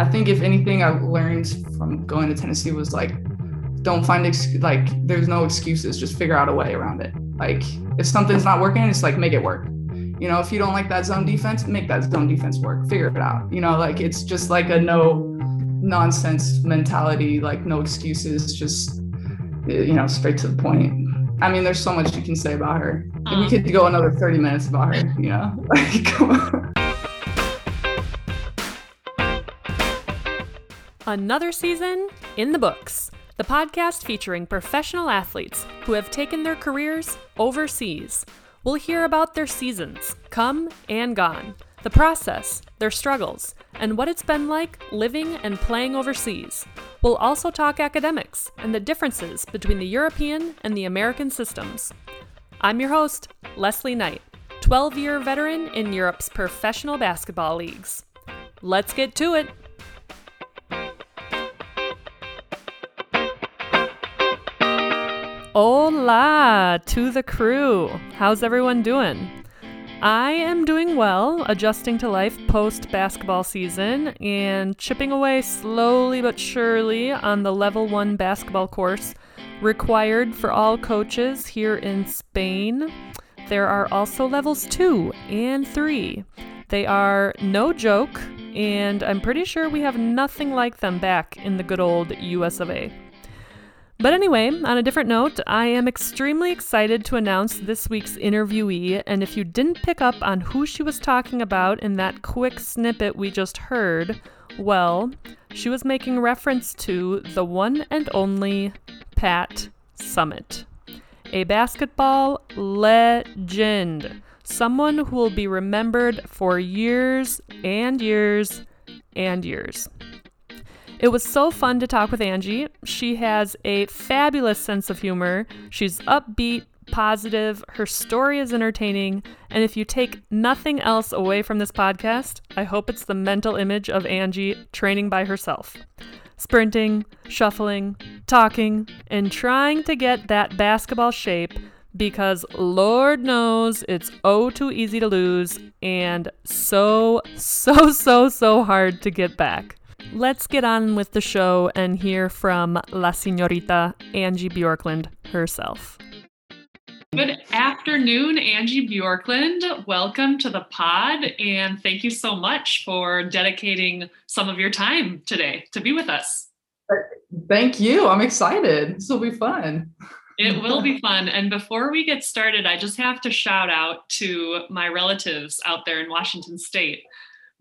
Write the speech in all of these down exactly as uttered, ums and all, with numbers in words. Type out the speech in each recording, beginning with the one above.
I think if anything I learned from going to Tennessee was like, don't find ex- like there's no excuses, just figure out a way around it. Like if something's not working, it's like make it work. You know, if you don't like that zone defense, make that zone defense work, figure it out. You know, like it's just like a no nonsense mentality, like no excuses, just, you know, straight to the point. I mean, there's so much you can say about her. Um, we could go another thirty minutes about her, you know, like come on. Another season in the books, the podcast featuring professional athletes who have taken their careers overseas. We'll hear about their seasons, come and gone, the process, their struggles, and what it's been like living and playing overseas. We'll also talk academics and the differences between the European and the American systems. I'm your host, Leslie Knight, twelve-year veteran in Europe's professional basketball leagues. Let's get to it. Hola to the crew. How's everyone doing? I am doing well, adjusting to life post-basketball season and chipping away slowly but surely on the level one basketball course required for all coaches here in Spain. There are also levels two and three. They are no joke, and I'm pretty sure we have nothing like them back in the good old U S of A. But anyway, on a different note, I am extremely excited to announce this week's interviewee, and if you didn't pick up on who she was talking about in that quick snippet we just heard, well, she was making reference to the one and only Pat Summitt, a basketball legend, someone who will be remembered for years and years and years. It was so fun to talk with Angie. She has a fabulous sense of humor. She's upbeat, positive, her story is entertaining, and if you take nothing else away from this podcast, I hope it's the mental image of Angie training by herself. Sprinting, shuffling, talking, and trying to get that basketball shape because Lord knows it's oh too easy to lose and so, so, so, so hard to get back. Let's get on with the show and hear from La Señorita Angie Bjorklund herself. Good afternoon, Angie Bjorklund. Welcome to the pod, and thank you so much for dedicating some of your time today to be with us. Thank you. I'm excited. This will be fun. It will be fun. And before we get started, I just have to shout out to my relatives out there in Washington State.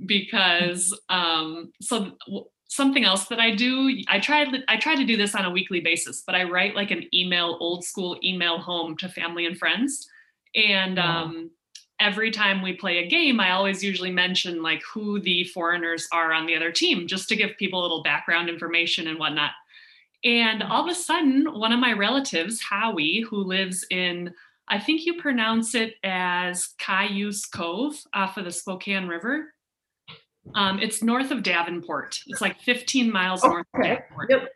Because um, so something else that I do, I tried I try to do this on a weekly basis, but I write like an email, old school email home to family and friends. And wow. um, every time we play a game, I always usually mention like who the foreigners are on the other team, just to give people a little background information and whatnot. And all of a sudden, one of my relatives, Howie, who lives in, I think you pronounce it as Cayuse Cove off of the Spokane River. Um, it's north of Davenport. It's like fifteen miles okay. north of Davenport. Yep.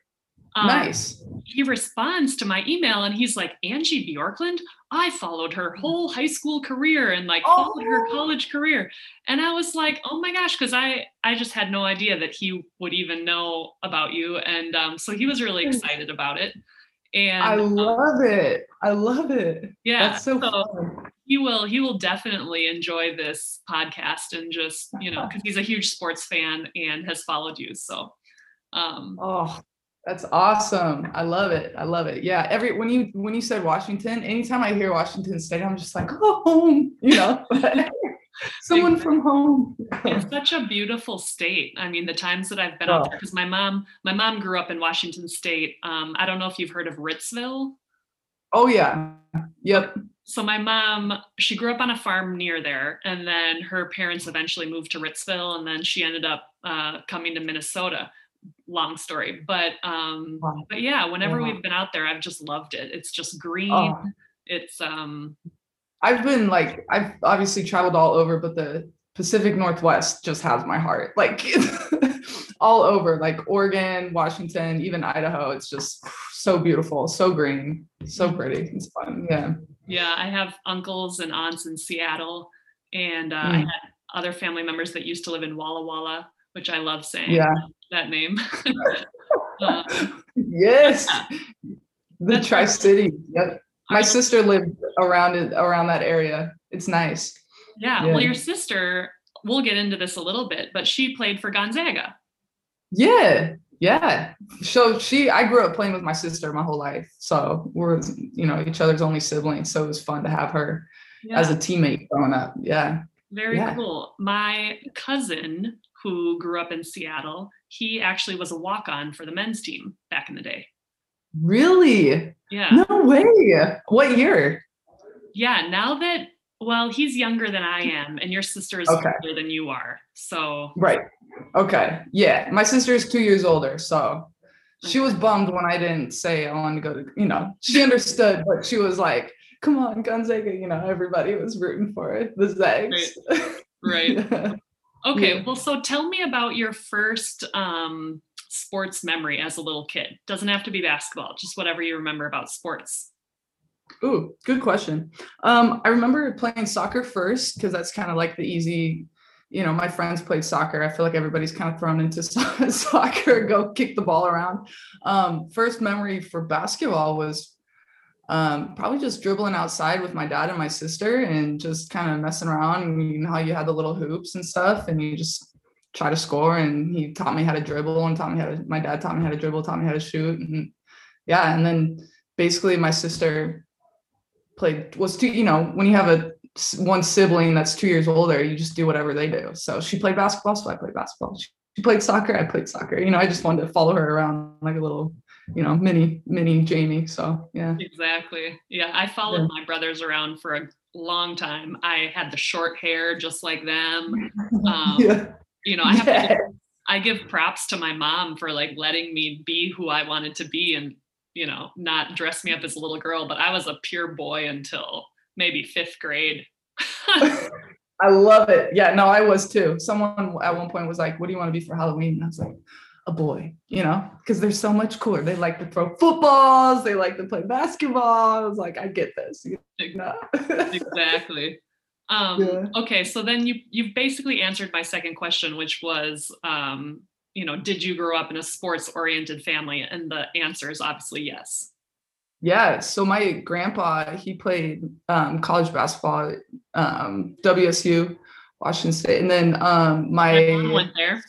Um, nice. He responds to my email and he's like, Angie Bjorklund, I followed her whole high school career and like oh. followed her college career. And I was like, oh my gosh, because I, I just had no idea that he would even know about you. And um, so he was really excited about it. And I love um, it. I love it. Yeah. That's so, so fun. He will, he will definitely enjoy this podcast and just, you know, because he's a huge sports fan and has followed you. So, um, oh, that's awesome. I love it. I love it. Yeah. Every, when you, when you said Washington, anytime I hear Washington State, I'm just like, oh, home, you know, someone from home. It's such a beautiful state. I mean, the times that I've been oh. out there, because my mom, my mom grew up in Washington State. Um, I don't know if you've heard of Ritzville. Oh yeah. Yep. So my mom, she grew up on a farm near there, and then her parents eventually moved to Ritzville, and then she ended up uh, coming to Minnesota. Long story, but um, wow. but yeah, whenever wow. we've been out there, I've just loved it. It's just green. Oh. It's um, I've been like I've obviously traveled all over, but the Pacific Northwest just has my heart. Like all over, like Oregon, Washington, even Idaho. It's just so beautiful, so green, so pretty. It's fun. Yeah. Yeah, I have uncles and aunts in Seattle, and uh, mm. I had other family members that used to live in Walla Walla, which I love saying yeah. that name. um, yes. Yeah. The Tri-City. Yep. My sister lived around it, around that area. It's nice. Yeah. yeah. Well, your sister, we'll get into this a little bit, but she played for Gonzaga. Yeah. Yeah. So she, I grew up playing with my sister my whole life. So we're, you know, each other's only siblings. So it was fun to have her yeah. as a teammate growing up. Yeah. Very yeah. cool. My cousin who grew up in Seattle, he actually was a walk-on for the men's team back in the day. Really? Yeah. No way. What year? Yeah. Now that, well, he's younger than I am and your sister is okay. older than you are. So. Right. Okay. Yeah. My sister is two years older. So she was bummed when I didn't say I wanted to go to, you know, she understood, but she was like, come on, Gonzaga, you know, everybody was rooting for it. The Zags. Right. right. yeah. Okay. Yeah. Well, so tell me about your first, um, sports memory as a little kid. Doesn't have to be basketball, just whatever you remember about sports. Ooh, good question. Um, I remember playing soccer first because that's kind of like the easy, you know, my friends played soccer. I feel like everybody's kind of thrown into soccer, go kick the ball around. Um, first memory for basketball was um, probably just dribbling outside with my dad and my sister and just kind of messing around. And you know how you had the little hoops and stuff and you just try to score, and he taught me how to dribble and taught me how to, my dad taught me how to dribble, taught me how to shoot. And yeah. And then basically my sister played was two, you know, when you have a one sibling that's two years older, you just do whatever they do. So she played basketball. So I played basketball. She played soccer. I played soccer. You know, I just wanted to follow her around like a little, you know, mini, mini Jamie. So yeah. Exactly. Yeah. I followed yeah. my brothers around for a long time. I had the short hair just like them. Um, yeah. You know, I have yeah. to give, I give props to my mom for like letting me be who I wanted to be and, you know, not dress me up as a little girl, but I was a pure boy until maybe fifth grade. I love it. Yeah, no, I was too. Someone at one point was like, what do you want to be for Halloween? And I was like, a boy, you know, because they're so much cooler. They like to throw footballs. They like to play basketball. I was like, I get this. You know? Exactly. Um, yeah. Okay. So then you, you've basically answered my second question, which was, um, you know, did you grow up in a sports oriented family? And the answer is obviously yes. Yeah. So my grandpa, he played, um, college basketball, um, W S U, Washington State. And then, um, my, my mom went there.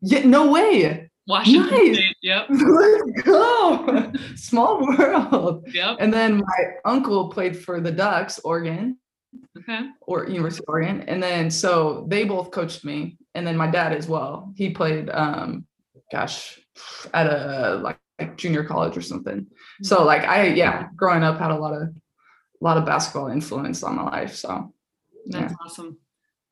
Yeah, no way. Washington nice. State. Yep. Let's go. Small world. Yep. And then my uncle played for the Ducks, Oregon. Okay. Or University of Oregon. And then, so they both coached me. And then my dad as well. He played, um, gosh, at a like, like junior college or something. So like I, yeah, growing up had a lot of, a lot of basketball influence on my life. So that's yeah. awesome.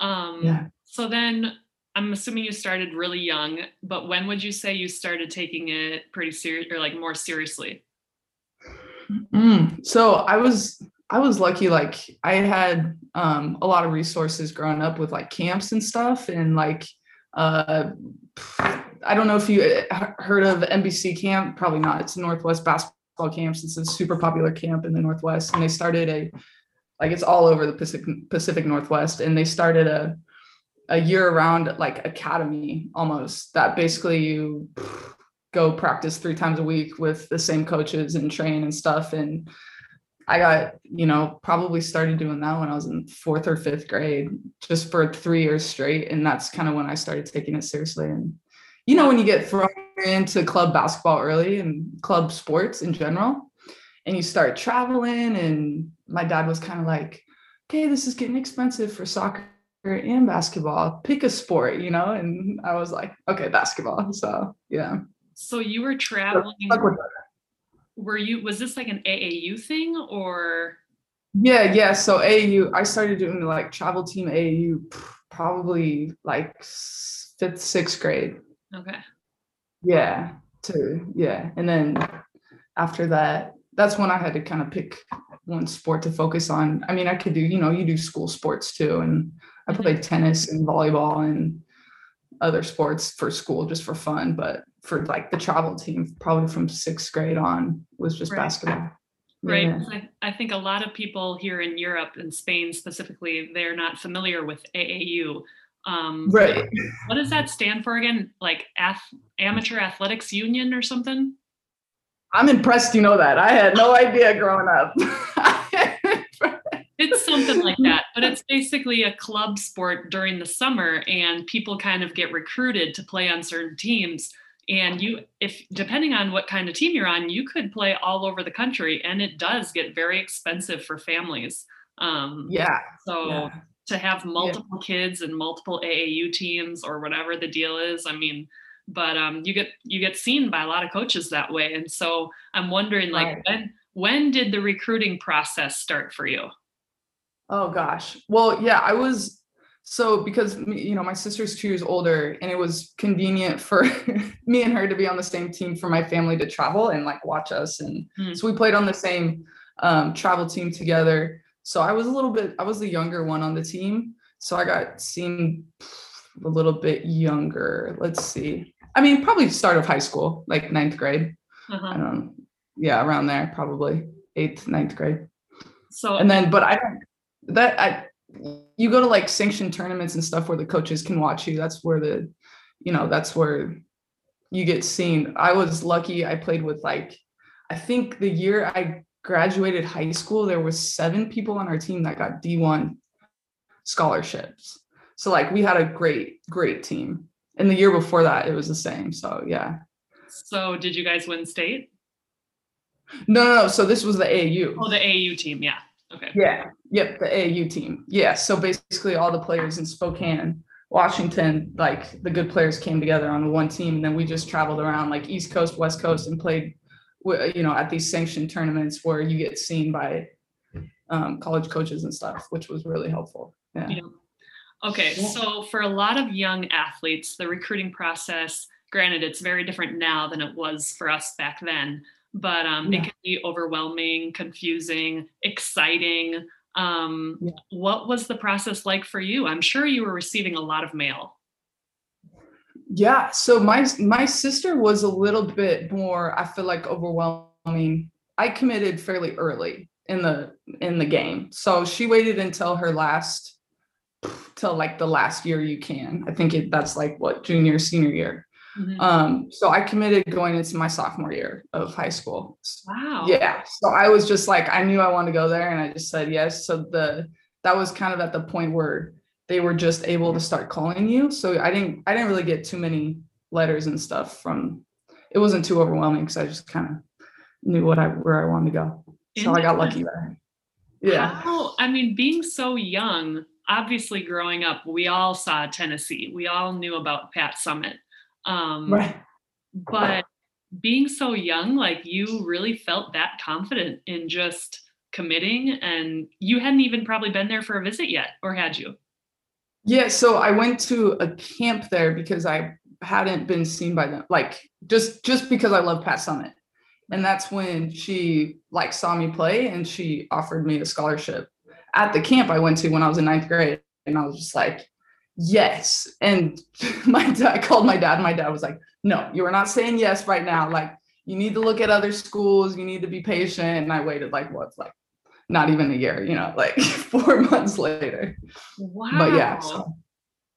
Um, yeah. So then I'm assuming you started really young, but when would you say you started taking it pretty serious or like more seriously? Mm. So I was, I was lucky, like I had um, a lot of resources growing up with like camps and stuff. And like, uh, I don't know if you heard of N B C camp, probably not. It's Northwest basketball camps. It's a super popular camp in the Northwest. And they started a, like it's all over the Pacific, Pacific Northwest. And they started a a year-round like academy almost that basically you go practice three times a week with the same coaches and train and stuff. And I got, you know, probably started doing that when I was in fourth or fifth grade, just for three years straight. And that's kind of when I started taking it seriously. And, you know, when you get thrown into club basketball early and club sports in general, and you start traveling, and my dad was kind of like, okay, this is getting expensive for soccer and basketball, pick a sport, you know? And I was like, okay, basketball. So, yeah. So you were traveling. So Were you, was this like an A A U thing or? Yeah, yeah. So A A U, I started doing like travel team A A U probably like fifth, sixth grade. Okay. Yeah, too. Yeah. And then after that, that's when I had to kind of pick one sport to focus on. I mean, I could do, you know, you do school sports too. And I played tennis and volleyball and other sports for school just for fun, but for like the travel team, probably from sixth grade on was just right. basketball. Right. Yeah. I, I think a lot of people here in Europe and Spain specifically, they're not familiar with A A U. Um, right. What does that stand for again? Like Af- Amateur Athletics Union or something? I'm impressed you know that. I had no idea growing up. It's something like that, but it's basically a club sport during the summer, and people kind of get recruited to play on certain teams. And you, if depending on what kind of team you're on, you could play all over the country, and it does get very expensive for families. Um, yeah. So yeah. to have multiple yeah. kids and multiple A A U teams or whatever the deal is, I mean, but um, you get you get seen by a lot of coaches that way. And so I'm wondering, like, right. when when did the recruiting process start for you? Oh gosh. Well, yeah, I was. So because, you know, my sister's two years older, and it was convenient for me and her to be on the same team for my family to travel and like watch us. And mm. so we played on the same um, travel team together. So I was a little bit, I was the younger one on the team. So I got seen a little bit younger. Let's see. I mean, probably start of high school, like ninth grade. Uh-huh. I don't know. Yeah, around there, probably eighth, ninth grade. So, and then, but I don't, that I, you go to like sanctioned tournaments and stuff where the coaches can watch you. That's where the, you know, that's where you get seen. I was lucky. I played with like, I think the year I graduated high school, there was seven people on our team that got D one scholarships. So like we had a great, great team. And the year before that, it was the same. So, yeah. So did you guys win state? No, no, no. So this was the A A U. Oh, the A A U team. Yeah. Okay. Yeah. Yep. The A A U team. Yeah. So basically all the players in Spokane, Washington, like the good players came together on one team. And then we just traveled around like East Coast, West Coast and played, you know, at these sanctioned tournaments where you get seen by um, college coaches and stuff, which was really helpful. Yeah. yeah. Okay. So for a lot of young athletes, the recruiting process, granted, it's very different now than it was for us back then. But um, yeah. it can be overwhelming, confusing, exciting. Um, yeah. What was the process like for you? I'm sure you were receiving a lot of mail. Yeah. So my my sister was a little bit more, I feel like, overwhelming. I committed fairly early in the in the game, so she waited until her last, till like the last year you can. I think it, that's like what junior, senior year. Mm-hmm. Um, so I committed going into my sophomore year of high school. Wow. Yeah. So I was just like, I knew I wanted to go there and I just said yes. So the, that was kind of at the point where they were just able to start calling you. So I didn't, I didn't really get too many letters and stuff from, it wasn't too overwhelming because I just kind of knew what I, where I wanted to go. So I got lucky there. Yeah. Wow. I mean, being so young, obviously growing up, we all saw Tennessee. We all knew about Pat Summitt. Um, right. But being so young, like you really felt that confident in just committing, and you hadn't even probably been there for a visit yet, or had you? Yeah. So I went to a camp there because I hadn't been seen by them, like just, just because I love Pat Summitt. And that's when she like saw me play and she offered me a scholarship at the camp I went to when I was in ninth grade. And I was just like, yes. And my dad, I called my dad. And my dad was like, no, you are not saying yes right now. Like, you need to look at other schools. You need to be patient. And I waited like, what, like not even a year, you know, like four months later. Wow. But yeah. So,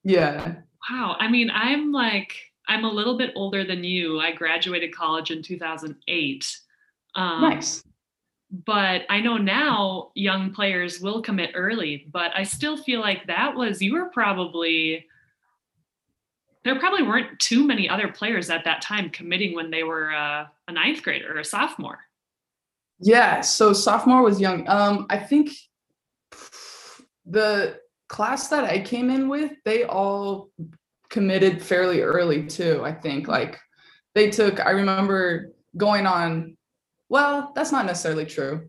yeah. Wow. I mean, I'm like, I'm a little bit older than you. I graduated college in two thousand eight. Um, nice. But I know now young players will commit early, but I still feel like that was, you were probably, there probably weren't too many other players at that time committing when they were uh, a ninth grader or a sophomore. Yeah. So sophomore was young. Um, I think the class that I came in with, they all committed fairly early too. I think like they took, I remember going on, well, that's not necessarily true.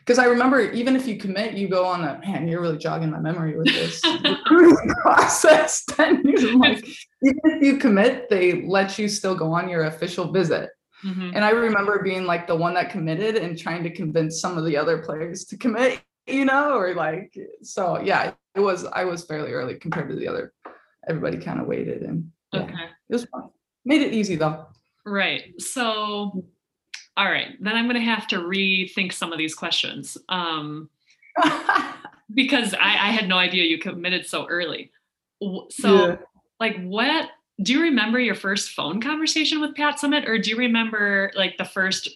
Because I remember even if you commit, you go on a, man, you're really jogging my memory with this process. Then you're like, even if you commit, they let you still go on your official visit. Mm-hmm. And I remember being like the one that committed and trying to convince some of the other players to commit, you know, or like, so yeah, it was, I was fairly early compared to the other. Everybody kind of waited and yeah, okay. It was fun. Made it easy though. Right. So all right, then I'm going to have to rethink some of these questions um, because I, I had no idea you committed so early. So yeah. like what, do you remember your first phone conversation with Pat Summitt, or do you remember like the first,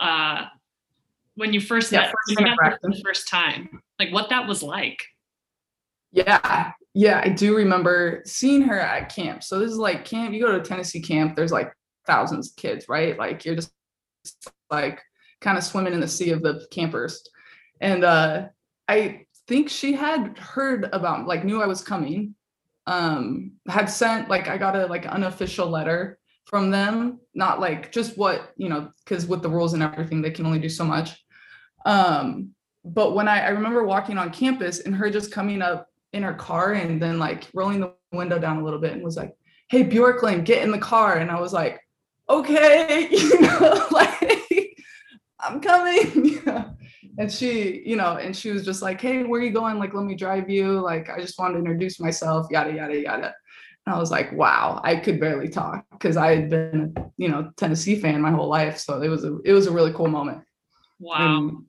uh, when you first yeah, met, first, met her the first time, like what that was like? Yeah. Yeah. I do remember seeing her at camp. So this is like camp, you go to a Tennessee camp, there's like thousands of kids, right? Like you're just like kind of swimming in the sea of the campers. And uh, I think she had heard about, like knew I was coming, um, had sent, like, I got a like unofficial letter from them, not like just what, you know, cause with the rules and everything, they can only do so much. Um, but when I, I remember walking on campus and her just coming up in her car and then like rolling the window down a little bit and was like, "Hey, Bjorklund, get in the car." And I was like, "Okay, you know, like I'm coming." You know? And she, you know, and she was just like, "Hey, where are you going? Like, let me drive you. Like, I just wanted to introduce myself, yada, yada, yada." And I was like, wow, I could barely talk because I had been, you know, Tennessee fan my whole life. So it was a, it was a really cool moment. Wow. And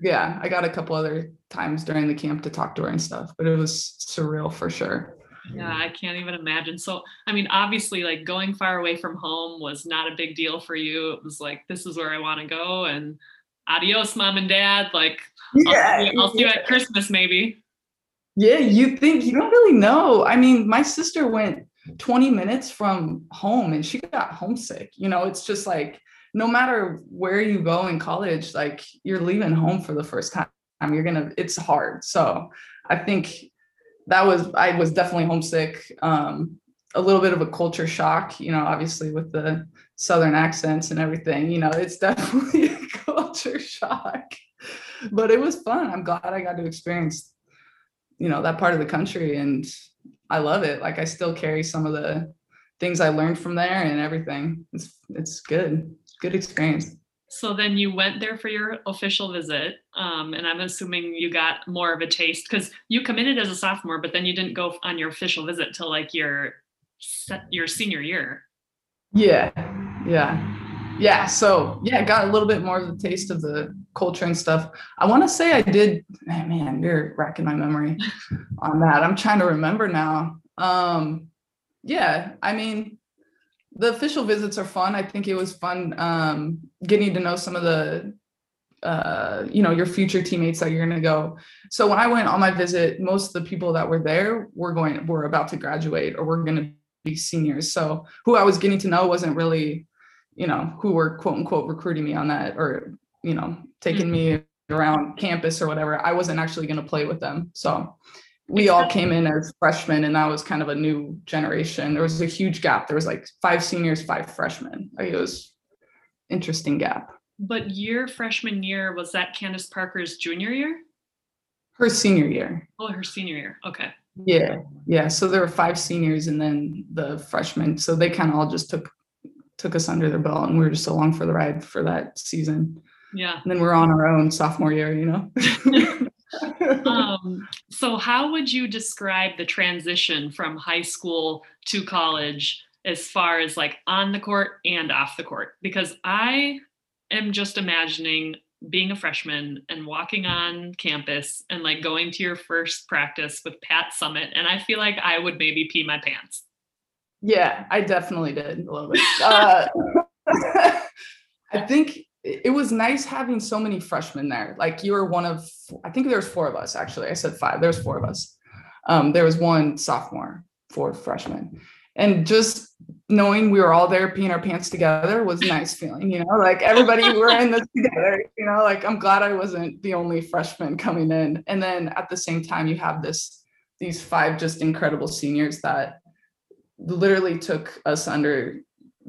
yeah, I got a couple other times during the camp to talk to her and stuff, but it was surreal for sure. Yeah, I can't even imagine. So, I mean, obviously, like going far away from home was not a big deal for you. It was like, this is where I want to go, and adios, mom and dad. Like, yeah, I'll see you, I'll see you at Christmas, maybe. Yeah, you think you don't really know. I mean, my sister went twenty minutes from home, and she got homesick. You know, it's just like no matter where you go in college, like you're leaving home for the first time. You're gonna. It's hard. So, I think. That was, I was definitely homesick, um, a little bit of a culture shock, you know, obviously with the Southern accents and everything, you know, it's definitely a culture shock, but it was fun. I'm glad I got to experience, you know, that part of the country, and I love it. Like I still carry some of the things I learned from there and everything. It's, it's good, good experience. So then you went there for your official visit, um, and I'm assuming you got more of a taste because you committed as a sophomore, but then you didn't go on your official visit till like your your senior year. Yeah, yeah, yeah. So yeah, got a little bit more of a taste of the culture and stuff. I want to say I did. Man, you're racking my memory on that. I'm trying to remember now. Um, yeah, I mean. The official visits are fun. I think it was fun um, getting to know some of the, uh, you know, your future teammates that you're going to go. So when I went on my visit, most of the people that were there were going, were about to graduate or were going to be seniors. So who I was getting to know wasn't really, you know, who were quote unquote recruiting me on that or, you know, taking me around campus or whatever. I wasn't actually going to play with them. So we all came in as freshmen, and that was kind of a new generation. There was a huge gap. There was like five seniors, five freshmen. Like it was an interesting gap. But your freshman year, was that Candace Parker's junior year? Her senior year. Oh, her senior year. Okay. Yeah. Yeah. So there were five seniors and then the freshmen. So they kind of all just took, took us under their belt, and we were just along for the ride for that season. Yeah. And then we're on our own sophomore year, you know? um, so how would you describe the transition from high school to college as far as like on the court and off the court? Because I am just imagining being a freshman and walking on campus and like going to your first practice with Pat Summitt, and I feel like I would maybe pee my pants. Yeah, I definitely did a little bit. Uh, I think it was nice having so many freshmen there. Like you were one of, I think there was four of us, actually. I said five, there was four of us. Um, there was one sophomore, four freshmen. And just knowing we were all there peeing our pants together was a nice feeling, you know, like everybody, we're in this together, you know, like I'm glad I wasn't the only freshman coming in. And then at the same time, you have this, these five just incredible seniors that literally took us under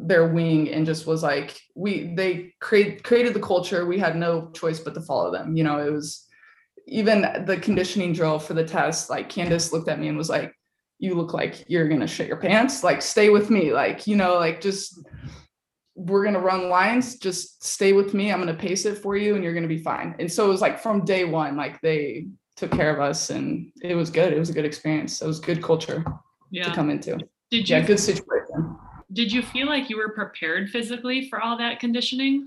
their wing and just was like, we, they create, created the culture. We had no choice but to follow them. You know, it was even the conditioning drill for the test. Like Candace looked at me and was like, "You look like you're going to shit your pants. Like, stay with me. Like, you know, like just, we're going to run lines. Just stay with me. I'm going to pace it for you and you're going to be fine." And so it was like from day one, like they took care of us, and it was good. It was a good experience. It was good culture yeah. to come into. Did you- yeah, good situation. Did you feel like you were prepared physically for all that conditioning?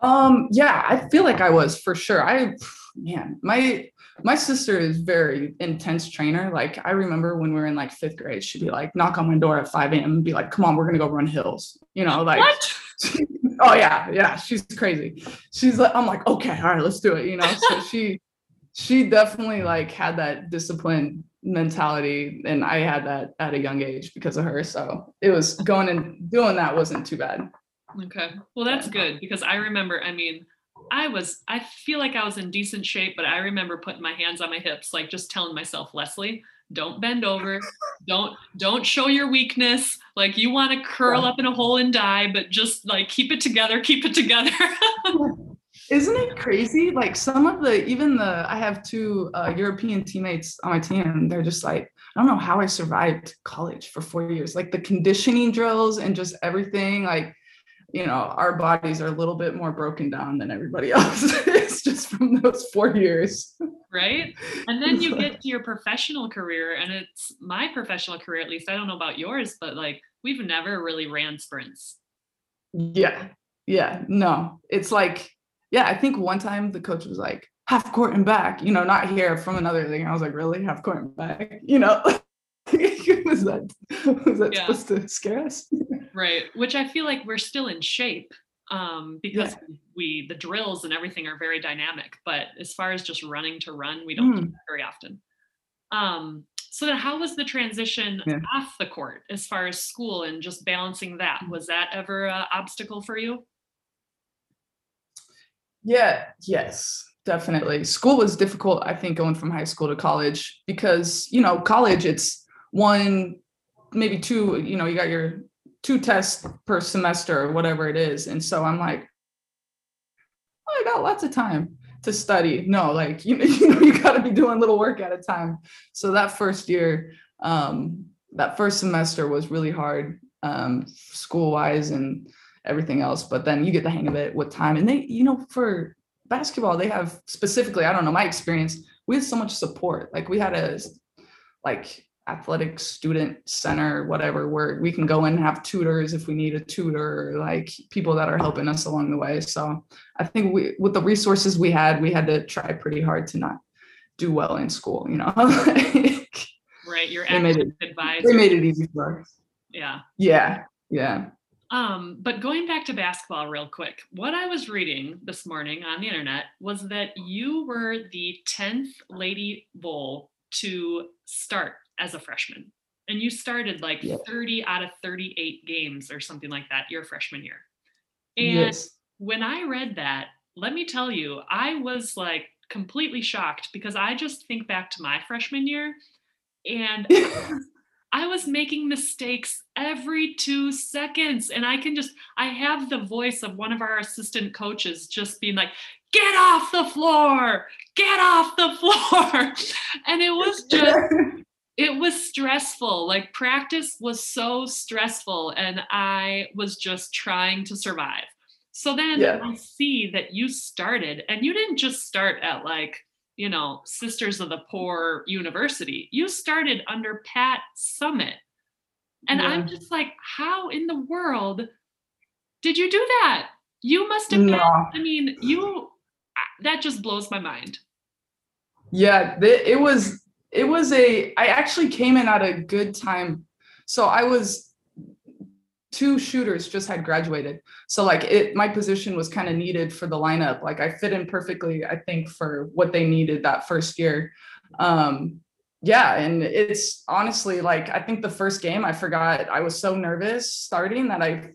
Um, yeah, I feel like I was for sure. I, man, my, my sister is very intense trainer. Like I remember when we were in like fifth grade, she'd be like, knock on my door at five a.m. and be like, come on, we're going to go run hills, you know, like, what? She, oh yeah. Yeah. She's crazy. She's like, I'm like, okay, all right, let's do it. You know? So she, she definitely like had that discipline mentality, and I had that at a young age because of her. So it was going and doing that wasn't too bad. Okay. Well, that's good, because I remember, I mean, I was, I feel like I was in decent shape, but I remember putting my hands on my hips, like just telling myself, Leslie, don't bend over. Don't, don't show your weakness. Like you want to curl yeah. up in a hole and die, but just like, keep it together, keep it together. Isn't it crazy? Like some of the, even the, I have two uh, European teammates on my team. They're just like, I don't know how I survived college for four years, like the conditioning drills and just everything. Like, you know, our bodies are a little bit more broken down than everybody else. It's just from those four years. Right. And then you get to your professional career, and it's my professional career, at least I don't know about yours, but like we've never really ran sprints. Yeah. Yeah. No, it's like, yeah, I think one time the coach was like half court and back, you know, not here from another thing. I was like, really? Half court and back, you know, was that, was that yeah. supposed to scare us? Right. Which I feel like we're still in shape um, because yeah. we, the drills and everything are very dynamic, but as far as just running to run, we don't mm. do that very often. Um, so then how was the transition yeah. off the court as far as school and just balancing that? Was that ever an obstacle for you? Yeah. Yes, definitely. School was difficult, I think, going from high school to college, because, you know, college, it's one, maybe two, you know, you got your two tests per semester or whatever it is. And so I'm like, oh, I got lots of time to study. No, like, you, you know, you got to be doing little work at a time. So that first year, um, that first semester was really hard, um, school wise and everything else. But then you get the hang of it with time. And they, you know, for basketball, they have specifically, I don't know, my experience, we had so much support. Like we had a, like, athletic student center, whatever word, we can go in and have tutors if we need a tutor, like people that are helping us along the way. So I think we, with the resources we had, we had to try pretty hard to not do well in school, you know? Like, right. Your academic advisor. They made it easy for us. Yeah. Yeah. Yeah. Um, but going back to basketball real quick, what I was reading this morning on the internet was that you were the tenth Lady Bowl to start as a freshman, and you started like yeah. thirty out of thirty-eight games or something like that your freshman year. And yes. when I read that, let me tell you, I was like completely shocked, because I just think back to my freshman year and I was making mistakes every two seconds. And I can just, I have the voice of one of our assistant coaches just being like, get off the floor, get off the floor. And it was just, it was stressful. Like practice was so stressful, and I was just trying to survive. So then yeah. I see that you started, and you didn't just start at like, you know, Sisters of the Poor University. You started under Pat Summitt. And yeah. I'm just like, how in the world did you do that? You must have no. been, I mean, you, that just blows my mind. Yeah, th- it was, It was a, I actually came in at a good time. So I was, two shooters just had graduated. So like it, my position was kind of needed for the lineup. Like I fit in perfectly, I think, for what they needed that first year. Um, yeah. And it's honestly like, I think the first game I forgot, I was so nervous starting that I,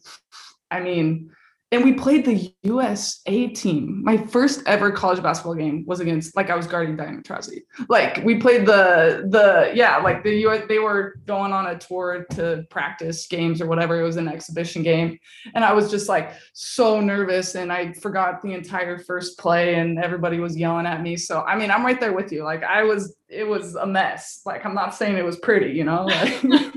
I mean, and we played the U S A team. My first ever college basketball game was against, like I was guarding Diana Taurasi. Like we played the, the yeah, like the U S, they were going on a tour to practice games or whatever. It was an exhibition game. And I was just like so nervous, and I forgot the entire first play, and everybody was yelling at me. So, I mean, I'm right there with you. Like I was, it was a mess. Like I'm not saying it was pretty, you know? Like,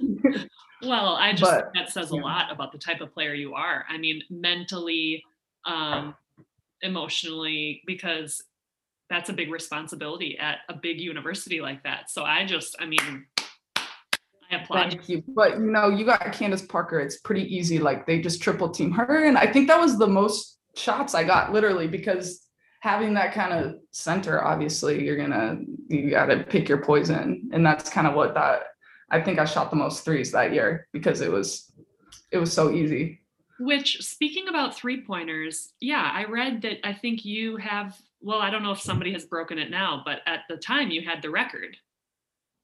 well, I just but, think that says yeah. a lot about the type of player you are. I mean, mentally, um, emotionally, because that's a big responsibility at a big university like that. So I just, I mean, I applaud Thank you. you. But, you know, you got Candace Parker. It's pretty easy. Like, they just triple team her. And I think that was the most shots I got, literally, because having that kind of center, obviously you're gonna, you gotta pick your poison. And that's kind of what that, I think I shot the most threes that year because it was, it was so easy. Which, speaking about three pointers, yeah, I read that I think you have, well, I don't know if somebody has broken it now, but at the time you had the record.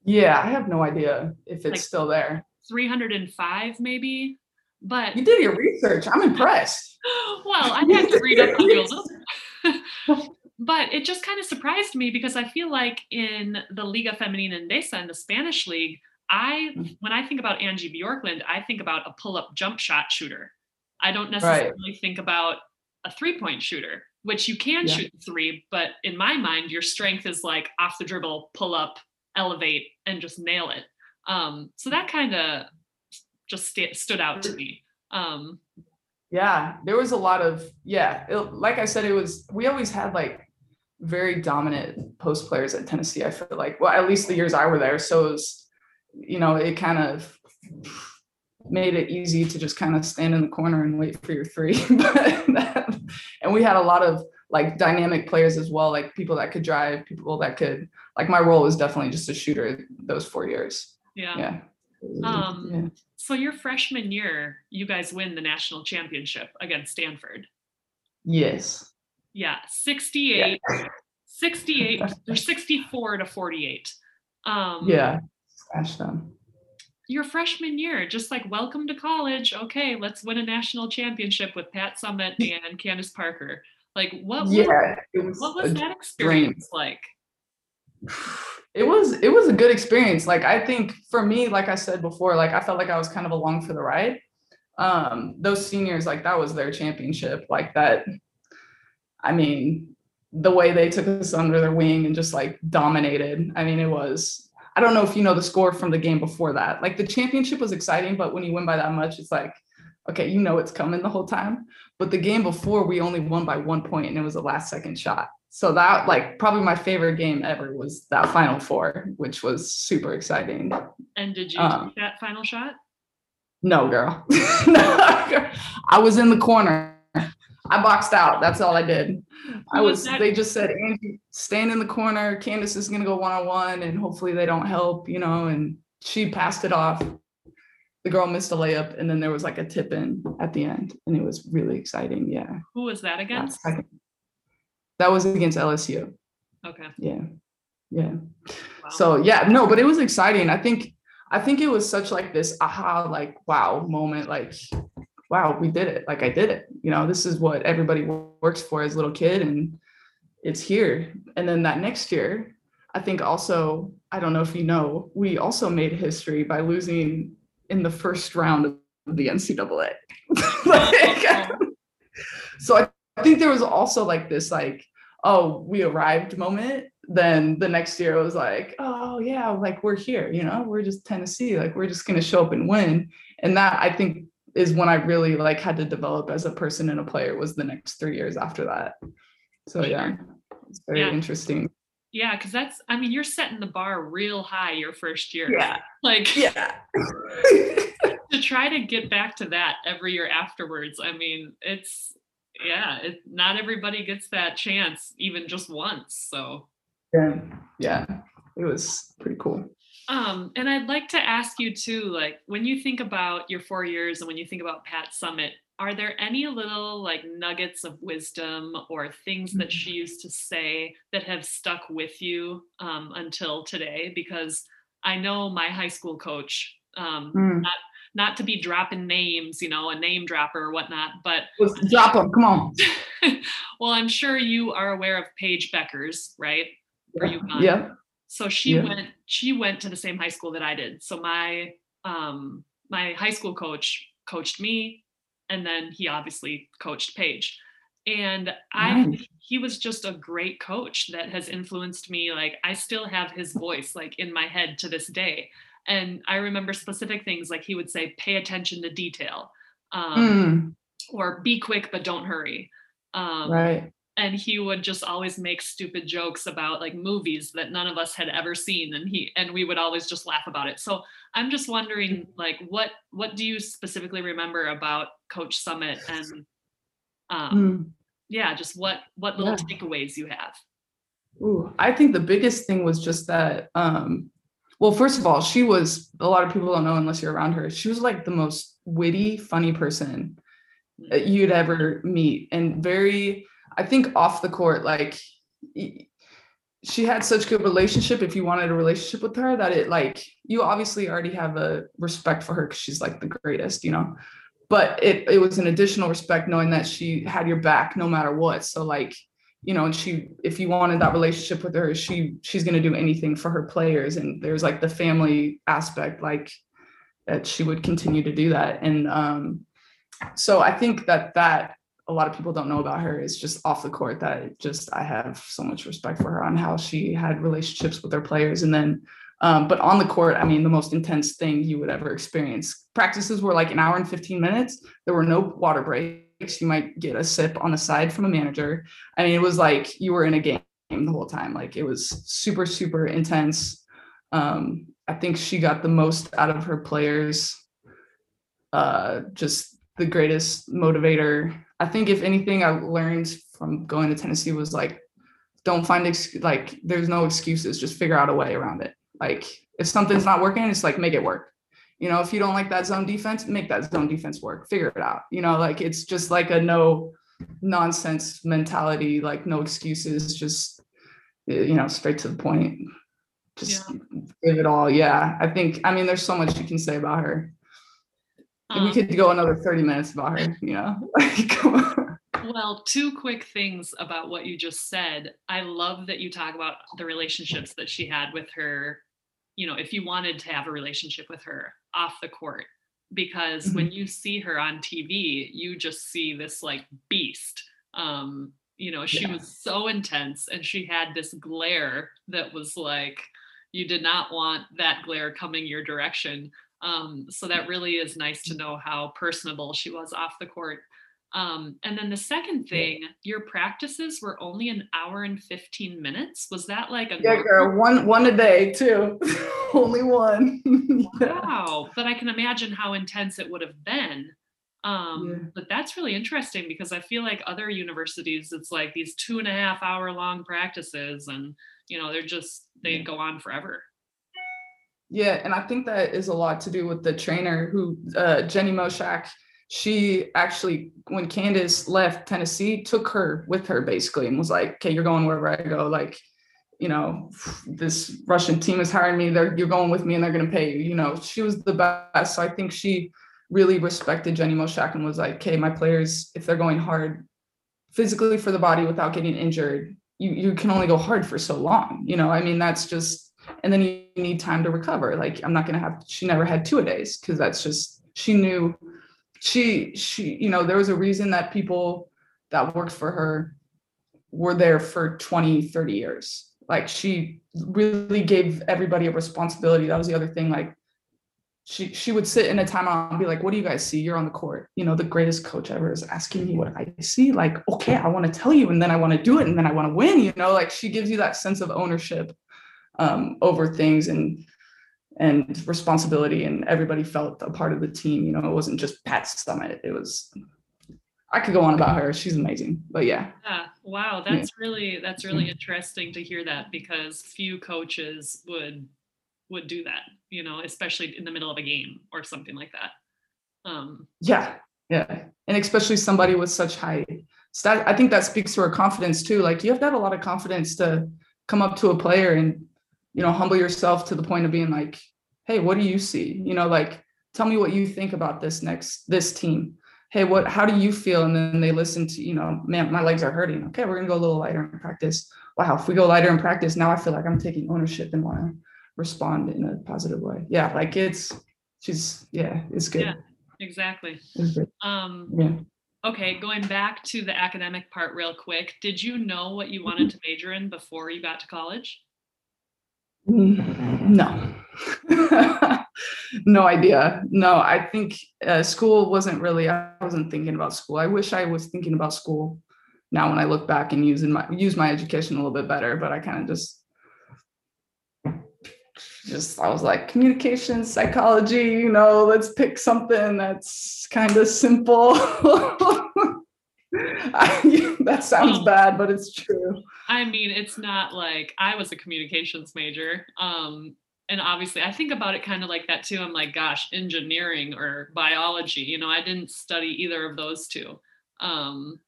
Yeah, I have no idea if it's like still there. three hundred five maybe, but. You did your research. I'm impressed. Well, I had to read up on you a little bit. But it just kind of surprised me because I feel like in the Liga Femenina Endesa, in the Spanish league, I, when I think about Angie Bjorklund, I think about a pull-up jump shot shooter. I don't necessarily right. think about a three-point shooter, which you can yeah. shoot three, but in my mind, your strength is like off the dribble, pull up, elevate, and just nail it. Um, so that kind of just st- stood out to me. Um, yeah, there was a lot of, yeah, it, like I said, it was, we always had like very dominant post players at Tennessee, I feel like, well, at least the years I were there. So it was, you know, it kind of made it easy to just kind of stand in the corner and wait for your three. But, and we had a lot of like dynamic players as well, like people that could drive, people that could, like my role was definitely just a shooter those four years. Yeah. Yeah. Um, yeah. So your freshman year, you guys win the national championship against Stanford. Yes. Yeah. sixty-eight, yeah. sixty-eight, or sixty-four to forty-eight. Um, yeah. Smash them. Your freshman year, just like, welcome to college. Okay, let's win a national championship with Pat Summitt and Candace Parker. Like, what was, yeah, it was what was that experience dream. like? It was it was a good experience. Like, I think for me, like I said before, like I felt like I was kind of along for the ride. Um, those seniors, like that was their championship. Like that, I mean, the way they took us under their wing and just like dominated. I mean, it was. I don't know if you know the score from the game before that. Like the championship was exciting, but when you win by that much, it's like, okay, you know, it's coming the whole time. But the game before, we only won by one point and it was a last second shot. So that, like, probably my favorite game ever was that Final Four, which was super exciting. And did you um, take that final shot? No, girl. No, girl. I was in the corner. I boxed out. That's all I did. I was, was they just said, Angie, stand in the corner. Candace is going to go one-on-one and hopefully they don't help, you know, and she passed it off. The girl missed a layup and then there was like a tip in at the end and it was really exciting. Yeah. Who was that against? That was against L S U. Okay. Yeah. Yeah. Wow. So yeah, no, but it was exciting. I think, I think it was such like this aha, like, wow moment, like, wow, we did it. Like I did it. You know, this is what everybody works for as a little kid and it's here. And then that next year, I think also, I don't know if you know, we also made history by losing in the first round of the N C double A. Like, so I, I think there was also like this, like, oh, we arrived moment. Then the next year it was like, oh yeah, like we're here, you know, we're just Tennessee. Like we're just going to show up and win. And that, I think, is when I really like had to develop as a person and a player was the next three years after that. So yeah, it's very yeah. interesting. Yeah. Cause that's, I mean, you're setting the bar real high your first year. Yeah. Like yeah. To try to get back to that every year afterwards. I mean, it's, yeah, it, not everybody gets that chance even just once. So yeah. Yeah. It was pretty cool. Um, and I'd like to ask you too, like when you think about your four years and when you think about Pat Summitt, are there any little like nuggets of wisdom or things that she used to say that have stuck with you um, until today? Because I know my high school coach, um, mm. not, not to be dropping names, you know, a name dropper or whatnot, but Let's drop them. Come on. Well, I'm sure you are aware of Paige Becker's, right? Yeah. yeah. So she yeah. went, she went to the same high school that I did. So my, um, my high school coach coached me and then he obviously coached Paige. And I, nice. He was just a great coach that has influenced me. Like I still have his voice, like in my head to this day. And I remember specific things like he would say, pay attention to detail, um, mm. or be quick, but don't hurry. Um, right. And he would just always make stupid jokes about like movies that none of us had ever seen. And he, and we would always just laugh about it. So I'm just wondering, like, what, what do you specifically remember about Coach Summitt and um, mm. yeah, just what, what little yeah. takeaways you have. Ooh, I think the biggest thing was just that, um, well, first of all, she was, a lot of people don't know unless you're around her, she was like the most witty, funny person that you'd ever meet. And very, I think off the court, like she had such good relationship. If you wanted a relationship with her, that it like, you obviously already have a respect for her because she's like the greatest, you know, but it, it was an additional respect knowing that she had your back no matter what. So like, you know, and she, if you wanted that relationship with her, she, she's going to do anything for her players. And there's like the family aspect, like that she would continue to do that. And, um, so I think that that a lot of people don't know about her is just off the court, that it just, I have so much respect for her on how she had relationships with her players. And then, um, but on the court, I mean, the most intense thing you would ever experience. Practices were like an hour and fifteen minutes. There were no water breaks. You might get a sip on the side from a manager. I mean, it was like you were in a game the whole time. Like it was super, super intense. Um, I think she got the most out of her players. Uh, just the greatest motivator. I think if anything I learned from going to Tennessee was like, don't find ex- like there's no excuses. Just figure out a way around it. Like if something's not working, it's like make it work. You know, if you don't like that zone defense, make that zone defense work, figure it out. You know, like it's just like a no nonsense mentality, like no excuses, just, you know, straight to the point, just yeah. give it all. Yeah. I think, I mean, there's so much you can say about her. Um, we could go another thirty minutes about her, you know. Come on. Well, two quick things about what you just said. I love that you talk about the relationships that she had with her, you know, if you wanted to have a relationship with her off the court, because mm-hmm. when you see her on T V, you just see this like beast. Um, you know, she yeah. was so intense and she had this glare that was like, you did not want that glare coming your direction. Um, so that really is nice to know how personable she was off the court. Um, and then the second thing, your practices were only an hour and fifteen minutes. Was that like a yeah, girl, one one a day too? Only one. Wow. But I can imagine how intense it would have been. Um, yeah. But that's really interesting because I feel like other universities, it's like these two and a half hour long practices and, you know, they're just, they yeah. go on forever. Yeah. And I think that is a lot to do with the trainer who, uh, Jenny Moshak. She actually, when Candace left Tennessee, took her with her basically and was like, okay, you're going wherever I go. Like, you know, this Russian team is hiring me. They're, you're going with me and they're going to pay you. You know, she was the best. So I think she really respected Jenny Moshak and was like, okay, my players, if they're going hard physically for the body without getting injured, you, you can only go hard for so long. You know, I mean, that's just, and then you need time to recover. Like, I'm not going to have, she never had two a days because that's just, she knew. She, she, you know, there was a reason that people that worked for her were there for twenty, thirty years. Like she really gave everybody a responsibility. That was the other thing. Like she, she would sit in a timeout and be like, what do you guys see? You're on the court. You know, the greatest coach ever is asking me what I see. Like, okay, I want to tell you, and then I want to do it. And then I want to win, you know, like she gives you that sense of ownership um, over things and, and responsibility, and everybody felt a part of the team. You know, it wasn't just Pat Summitt. It was, I could go on about her. She's amazing, but yeah. Yeah. Wow. That's yeah. really, that's really yeah. interesting to hear that because few coaches would, would do that, you know, especially in the middle of a game or something like that. Um, yeah. Yeah. And especially somebody with such high stat, I think that speaks to her confidence too. Like you have to have a lot of confidence to come up to a player and, you know, humble yourself to the point of being like, hey, what do you see? You know, like, tell me what you think about this next, this team. Hey, what, how do you feel? And then they listen to, you know, man, my legs are hurting. Okay, we're going to go a little lighter in practice. Wow, if we go lighter in practice, now I feel like I'm taking ownership and want to respond in a positive way. Yeah, like it's, she's, yeah, it's good. Yeah, exactly. It's good. Um, yeah. Okay, going back to the academic part real quick. Did you know what you wanted to major in before you got to college? No, no idea. No, I think uh, school wasn't really, I wasn't thinking about school. I wish I was thinking about school now when I look back and using my, use my education a little bit better, but I kind of just, just, I was like communication, psychology, you know, let's pick something that's kind of simple. I, that sounds bad, but it's true. I mean, it's not like I was a communications major. Um, and obviously I think about it kind of like that too. I'm like, gosh, engineering or biology, you know, I didn't study either of those two. Um,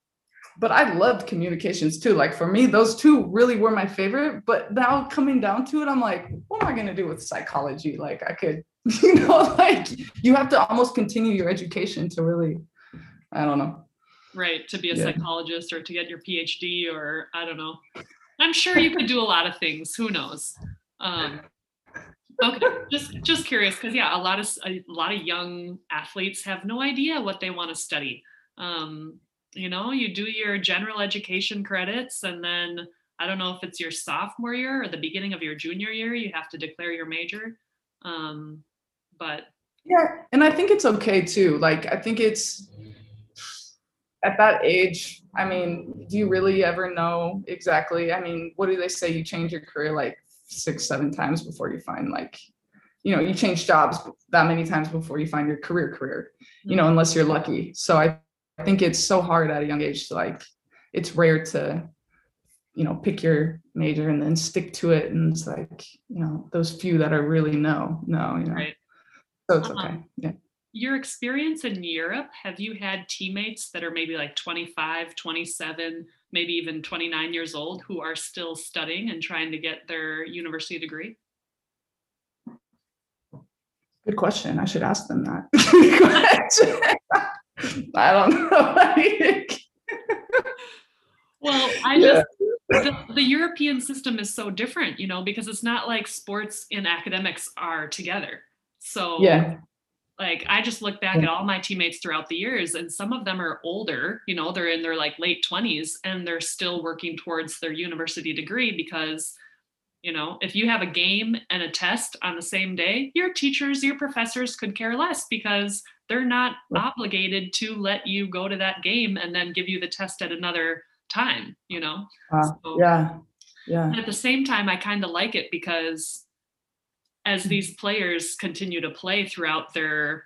but I loved communications too. Like for me, those two really were my favorite, but now coming down to it, I'm like, what am I going to do with psychology? Like I could, you know, like you have to almost continue your education to really, I don't know. Right. To be a yeah. psychologist or to get your P H D or I don't know. I'm sure you could do a lot of things. Who knows? Um, okay. Just, just curious. Cause yeah, a lot of, a lot of young athletes have no idea what they want to study. Um, you know, you do your general education credits and then I don't know if it's your sophomore year or the beginning of your junior year, you have to declare your major. Um, but yeah. And I think it's okay too. Like, I think it's, at that age, I mean, do you really ever know exactly? I mean, what do they say? You change your career like six, seven times before you find like, you know, you change jobs that many times before you find your career career, you know, unless you're lucky. So I think it's so hard at a young age to like, it's rare to, you know, pick your major and then stick to it. And it's like, you know, those few that are really know, know, you know, right. So it's uh-huh. okay. Yeah. Your experience in Europe, have you had teammates that are maybe like twenty-five, twenty-seven, maybe even twenty-nine years old who are still studying and trying to get their university degree? Good question. I should ask them that. I don't know. Well, I yeah. just, the, the European system is so different, you know, because it's not like sports and academics are together. So yeah. Like, I just look back at all my teammates throughout the years, and some of them are older, you know, they're in their like late twenties and they're still working towards their university degree because, you know, if you have a game and a test on the same day, your teachers, your professors could care less because they're not obligated to let you go to that game and then give you the test at another time, you know? Uh, so, yeah. Yeah. At the same time, I kind of like it because as these players continue to play throughout their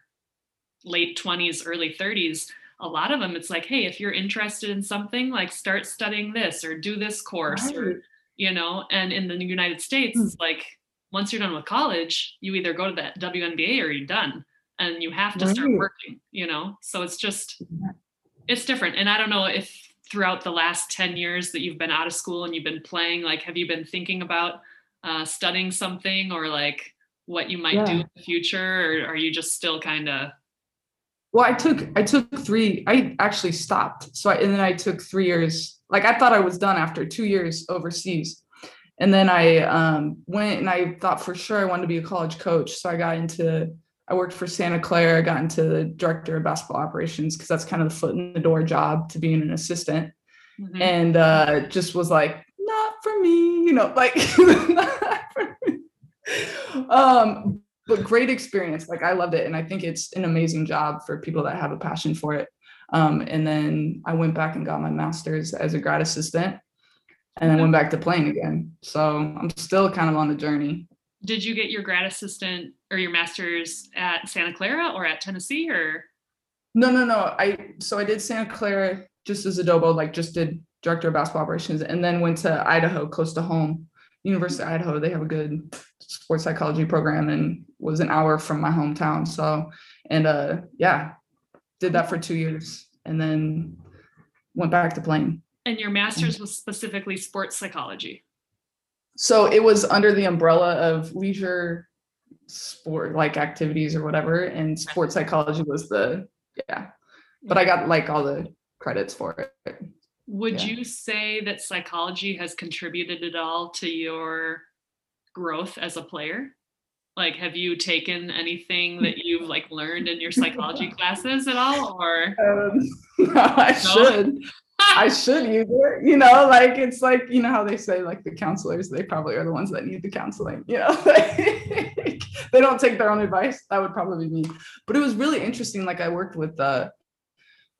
late twenties, early thirties, a lot of them, it's like, hey, if you're interested in something, like start studying this or do this course, right. or, you know, and in the United States, it's like, once you're done with college, you either go to that W N B A or you're done and you have to right. start working, you know? So it's just, it's different. And I don't know if throughout the last ten years that you've been out of school and you've been playing, like, have you been thinking about Uh, studying something or like what you might yeah. do in the future, or are you just still kind of? Well, I took, I took three, I actually stopped. So I, and then I took three years, like I thought I was done after two years overseas. And then I um, went and I thought for sure I wanted to be a college coach. So I got into, I worked for Santa Clara, I got into the director of basketball operations because that's kind of the foot in the door job to being an assistant. Mm-hmm. And uh, just was like, not for me, you know, like, not for me. Um, but great experience. Like I loved it. And I think it's an amazing job for people that have a passion for it. Um, and then I went back and got my master's as a grad assistant and then went back to playing again. So I'm still kind of on the journey. Did you get your grad assistant or your master's at Santa Clara or at Tennessee or? No, no, no. I, so I did Santa Clara just as a adobo, like just did director of basketball operations, and then went to Idaho, close to home, University of Idaho. They have a good sports psychology program and was an hour from my hometown. So, and uh, yeah, did that for two years and then went back to playing. And your master's was specifically sports psychology. So it was under the umbrella of leisure sport, like activities or whatever. And sports psychology was the, yeah, but I got like all the credits for it. Would yeah. you say that psychology has contributed at all to your growth as a player? Like, have you taken anything that you've like learned in your psychology classes at all? Or um, no, I no? should, I should use it. You know, like it's like, you know how they say like the counselors, they probably are the ones that need the counseling. You know, like, they don't take their own advice. That would probably be me. But it was really interesting. Like I worked with uh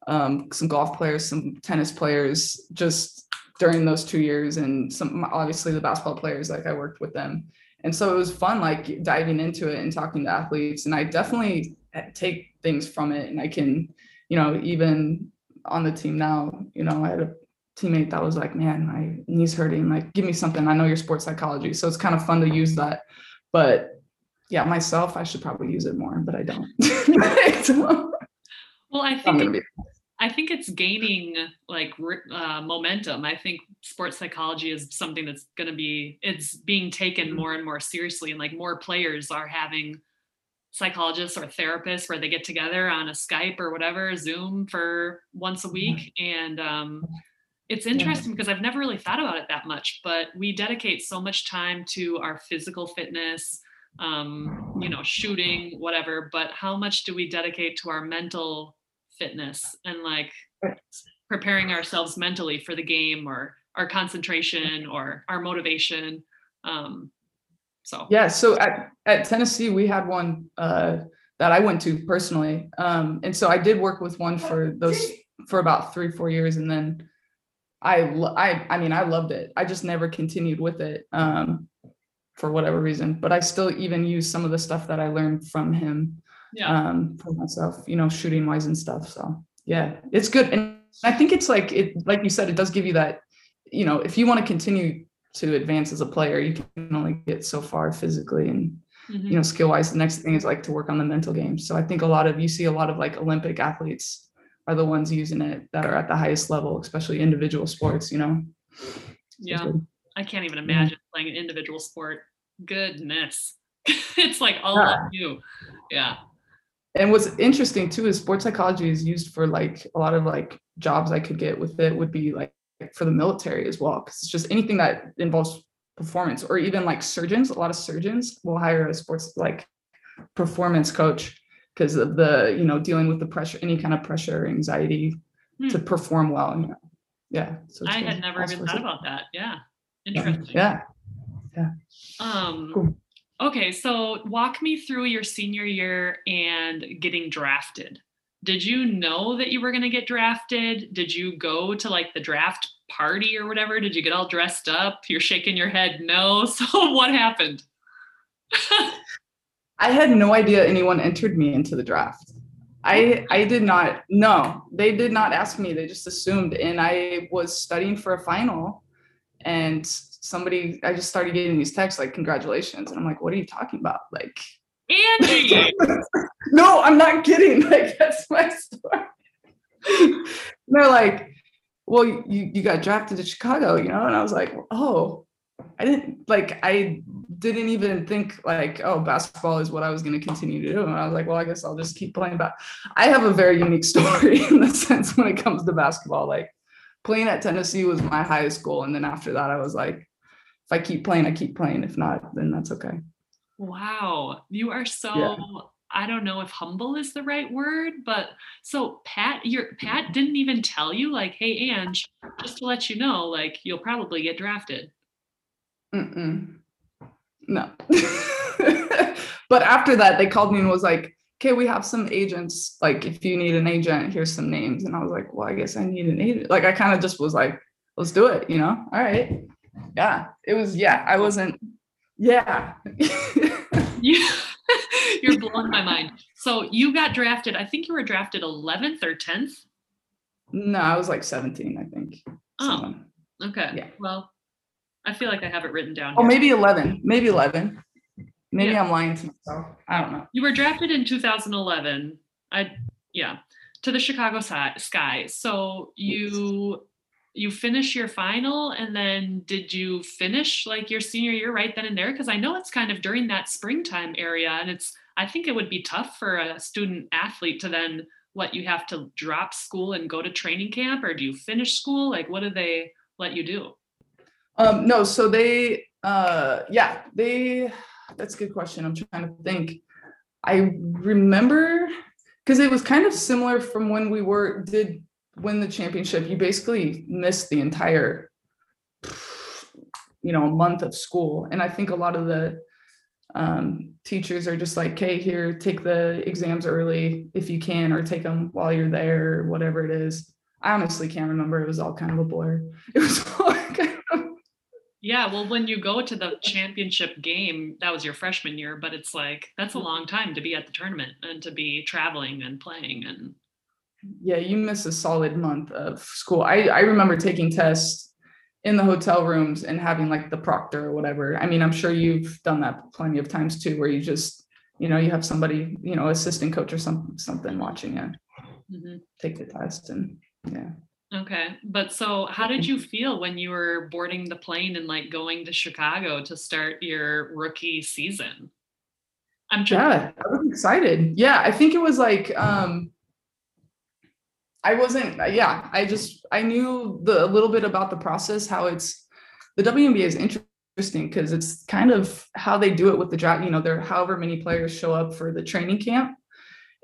Um, some golf players, some tennis players, just during those two years, and some obviously the basketball players. Like I worked with them, and so it was fun, like diving into it and talking to athletes. And I definitely take things from it, and I can, you know, even on the team now, you know, I had a teammate that was like, man, my knee's hurting, like, give me something. I know you're sports psychology. So it's kind of fun to use that. But yeah, myself, I should probably use it more, but I don't. So, well, I think it, be- I think it's gaining like uh, momentum. I think sports psychology is something that's going to be, it's being taken more and more seriously. And like more players are having psychologists or therapists where they get together on a Skype or whatever, Zoom for once a week. And um, it's interesting because I've never really thought about it that much, but we dedicate so much time to our physical fitness, um, you know, shooting, whatever, but how much do we dedicate to our mental fitness and like preparing ourselves mentally for the game or our concentration or our motivation? Um, So. Yeah. So at, at Tennessee, we had one uh, that I went to personally. Um, and so I did work with one for those for about three, four years. And then I, I, I mean, I loved it. I just never continued with it um, for whatever reason, but I still even use some of the stuff that I learned from him yeah. um, for myself, you know, shooting wise and stuff. So yeah, it's good. And I think it's like, it, like you said, it does give you that, you know, if you want to continue to advance as a player, you can only get so far physically and, mm-hmm. you know, skill wise. The next thing is like to work on the mental game. So I think a lot of, you see a lot of like Olympic athletes are the ones using it that are at the highest level, especially individual sports, you know? Yeah. So, I can't even imagine playing an individual sport. Goodness. It's like all yeah. of you. Yeah. And what's interesting too, is sports psychology is used for like a lot of like jobs I could get with it would be like, for the military as well, because it's just anything that involves performance, or even like surgeons. A lot of surgeons will hire a sports like performance coach because of the, you know, dealing with the pressure, any kind of pressure, anxiety hmm. to perform well. And, yeah. So I had never even thought about that. Yeah. Interesting. Yeah. Yeah. Um, cool. Okay. So walk me through your senior year and getting drafted. Did you know that you were going to get drafted? Did you go to like the draft party or whatever? Did you get all dressed up? You're shaking your head no. So what happened? I had no idea anyone entered me into the draft. I I did not no. They did not ask me. They just assumed. And I was studying for a final and somebody, I just started getting these texts like, congratulations. And I'm like, what are you talking about? Like, Angie. No, I'm not kidding. Like, that's my story. And they're like, well, you, you got drafted to Chicago, you know? And I was like, oh, I didn't like, I didn't even think like, oh, basketball is what I was going to continue to do. And I was like, well, I guess I'll just keep playing. But I have a very unique story in the sense when it comes to basketball, like playing at Tennessee was my highest goal. And then after that, I was like, if I keep playing, I keep playing. If not, then that's okay. Wow. You are so, yeah. I don't know if humble is the right word, but so Pat, your Pat didn't even tell you like, hey, Ange, just to let you know, like you'll probably get drafted. Mm-mm. No. But after that, they called me and was like, okay, we have some agents. Like if you need an agent, here's some names. And I was like, well, I guess I need an agent. Like I kind of just was like, let's do it, you know? All right. Yeah. It was, yeah, I wasn't. Yeah. you, you're blowing my mind. So you got drafted, I think you were drafted eleventh or tenth? No, I was like seventeen, I think. Oh, so, okay. Yeah. Well, I feel like I have it written down. Oh, here. Maybe eleven. Maybe eleven. Maybe yeah. I'm lying to myself. I don't know. You were drafted in two thousand eleven. I yeah, to the Chicago Sky. So you... you finish your final, and then did you finish like your senior year right then and there? Because I know it's kind of during that springtime area, and it's, I think it would be tough for a student athlete to then, what, you have to drop school and go to training camp, or do you finish school? Like, what do they let you do? Um, no, so they, uh, yeah, they, that's a good question. I'm trying to think. I remember, because it was kind of similar from when we were, did, win the championship, you basically missed the entire, you know, month of school. And I think a lot of the um, teachers are just like, hey, here, take the exams early if you can, or take them while you're there, or whatever it is. I honestly can't remember. It was all kind of a blur. It was all kind of. Yeah. Well, when you go to the championship game, that was your freshman year, but it's like, that's a long time to be at the tournament and to be traveling and playing and. Yeah, you miss a solid month of school. I, I remember taking tests in the hotel rooms and having like the proctor or whatever. I mean, I'm sure you've done that plenty of times too, where you just, you know, you have somebody, you know, assistant coach or something, something watching you mm-hmm. take the test and yeah. Okay. But so how did you feel when you were boarding the plane and like going to Chicago to start your rookie season? I'm trying. Yeah, I was excited. Yeah. I think it was like, um, I wasn't, yeah, I just, I knew the, a little bit about the process, how it's, the W N B A is interesting because it's kind of how they do it with the draft, you know, there, however many players show up for the training camp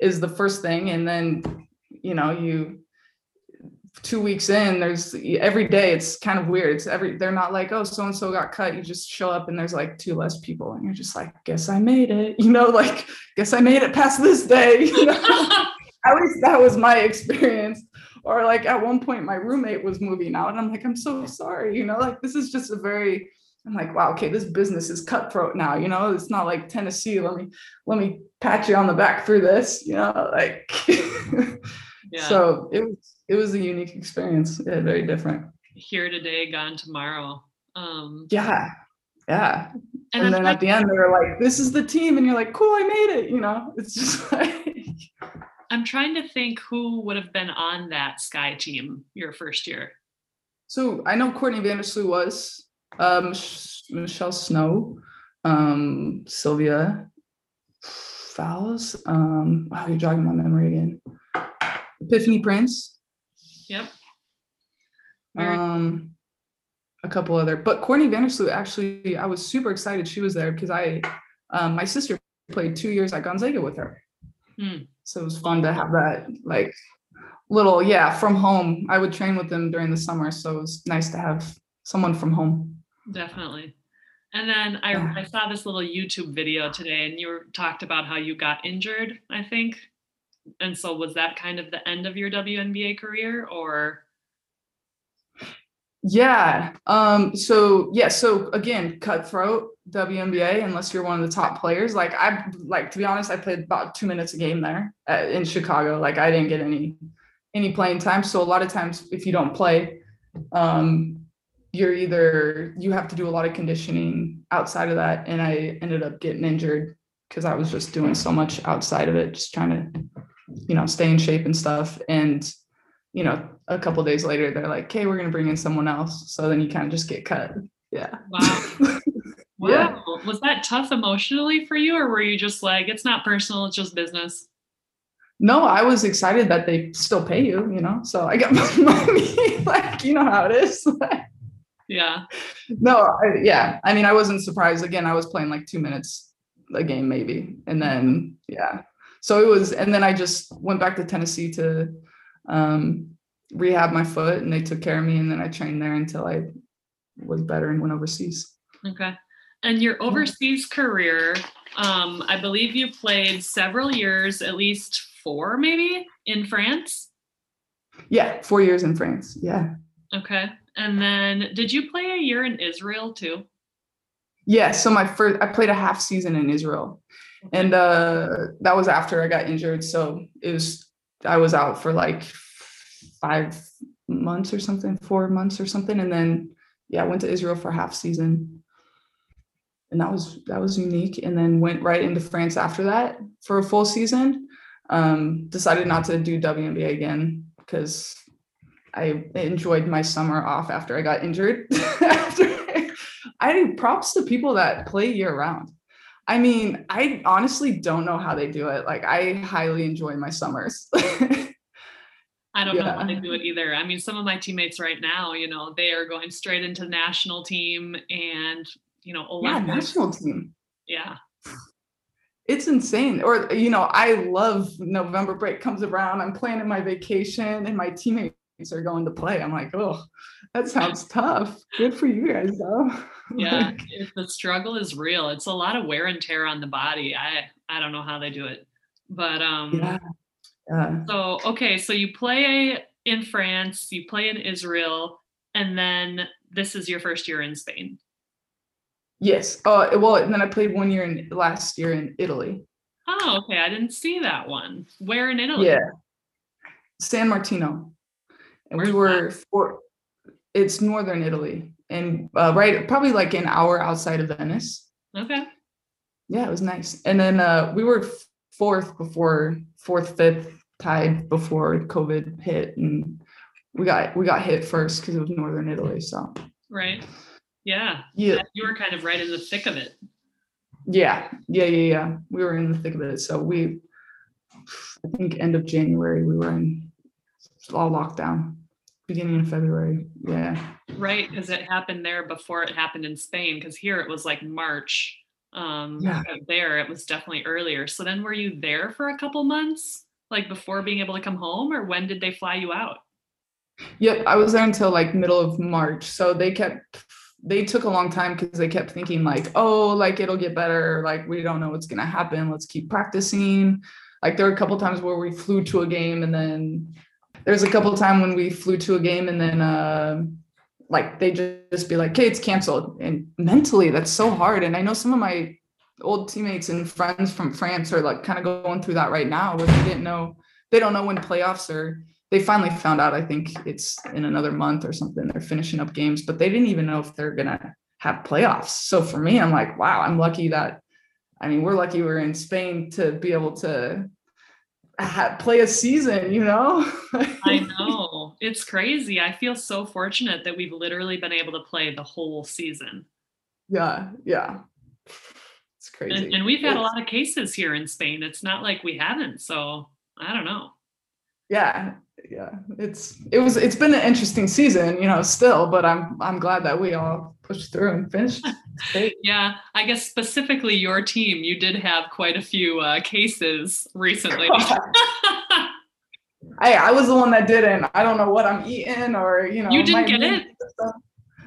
is the first thing. And then, you know, you, two weeks in, there's every day, it's kind of weird. It's every, they're not like, oh, so-and-so got cut. You just show up and there's like two less people. And you're just like, guess I made it, you know, like, guess I made it past this day, you know? At least that was my experience. Or like at one point my roommate was moving out and I'm like, I'm so sorry, you know, like this is just a very, I'm like, wow, okay, this business is cutthroat now, you know, it's not like Tennessee, let me, let me pat you on the back through this, you know, like, yeah. So it was, it was a unique experience. Yeah, very different. Here today, gone tomorrow. Um, yeah. Yeah. And, and then like, at the end, they were like, this is the team. And you're like, cool, I made it. You know, it's just like, I'm trying to think who would have been on that Sky team your first year. So I know Courtney Vandersloot was, um, Michelle Snow, um, Sylvia Fowles. Um, wow, you're jogging my memory again. Epiphany Prince. Yep. Um, a couple other, but Courtney Vandersloot, actually, I was super excited she was there because I, um, my sister played two years at Gonzaga with her. Hmm. So it was fun to have that like little, yeah, from home. I would train with them during the summer. So it was nice to have someone from home. Definitely. And then I, yeah. I saw this little YouTube video today and you were, talked about how you got injured, I think. And so was that kind of the end of your W N B A career or? Yeah. Um, so, yeah. So again, cutthroat. W N B A, unless you're one of the top players. Like I, like to be honest, I played about two minutes a game there at, in Chicago. Like I didn't get any, any playing time. So a lot of times, if you don't play, um, you're either you have to do a lot of conditioning outside of that. And I ended up getting injured because I was just doing so much outside of it, just trying to, you know, stay in shape and stuff. And you know, a couple of days later, they're like, "Hey, we're gonna bring in someone else." So then you kind of just get cut. Yeah. Wow. Wow. Yeah. Was that tough emotionally for you or were you just like, it's not personal, it's just business? No, I was excited that they still pay you, you know, so I got my money, like, you know how it is. Yeah. No, I, yeah. I mean, I wasn't surprised. Again, I was playing like two minutes a game maybe. And then, yeah. So it was, and then I just went back to Tennessee to um, rehab my foot and they took care of me. And then I trained there until I was better and went overseas. Okay. And your overseas career, um, I believe you played several years, at least four maybe, in France? Yeah, four years in France, yeah. Okay. And then did you play a year in Israel too? Yeah, so my first, I played a half season in Israel. Okay. And uh, that was after I got injured. So it was, I was out for like five months or something, four months or something. And then, yeah, I went to Israel for a half season. And that was that was unique. And then went right into France after that for a full season. Um, decided not to do W N B A again because I enjoyed my summer off after I got injured. after, I do props to people that play year round. I mean, I honestly don't know how they do it. Like I highly enjoy my summers. I don't yeah. know how they do it either. I mean, some of my teammates right now, you know, they are going straight into national team and you know, Olympics. Yeah, national team. Yeah. It's insane. Or, you know, I love November break comes around. I'm planning my vacation and my teammates are going to play. I'm like, oh, that sounds tough. Good for you guys though. Yeah. Like, if the struggle is real. It's a lot of wear and tear on the body. I, I don't know how they do it, but, um, yeah. Yeah. So, okay. So you play in France, you play in Israel, and then this is your first year in Spain. Yes. Oh, uh, well, and then I played one year in last year in Italy. Oh, okay. I didn't see that one. Where in Italy? Yeah. San Martino. And Where's we were that? for it's northern Italy, and uh, right probably like an hour outside of Venice. Okay. Yeah, it was nice. And then uh, we were fourth before fourth, fifth tied before COVID hit, and we got we got hit first because it was northern Italy. So right. Yeah. Yeah. You were kind of right in the thick of it. Yeah. Yeah. Yeah. Yeah. We were in the thick of it. So we, I think end of January, we were in all lockdown, beginning of February. Yeah. Right. Because it happened there before it happened in Spain. Because here it was like March. Um, yeah. There it was definitely earlier. So then were you there for a couple months, like before being able to come home, or when did they fly you out? Yep. I was there until like middle of March. So they kept... they took a long time because they kept thinking like, oh, like it'll get better. Like, we don't know what's going to happen. Let's keep practicing. Like there were a couple of times where we flew to a game, and then there's a couple of times when we flew to a game and then uh, like they just be like, okay, it's canceled. And mentally that's so hard. And I know some of my old teammates and friends from France are like kind of going through that right now, where they didn't know, they don't know when playoffs are. They finally found out, I think it's in another month or something, they're finishing up games, but they didn't even know if they're going to have playoffs. So for me, I'm like, wow, I'm lucky that, I mean, we're lucky we're in Spain to be able to ha- play a season, you know? I know. It's crazy. I feel so fortunate that we've literally been able to play the whole season. Yeah. Yeah. It's crazy. And, and we've had a lot of cases here in Spain. It's not like we haven't. So I don't know. Yeah. Yeah, it's it was it's been an interesting season, you know, still, but I'm I'm glad that we all pushed through and finished. Yeah, I guess specifically your team, you did have quite a few uh, cases recently. Hey, I was the one that didn't. I don't know what I'm eating, or you know, you didn't get it. Stuff.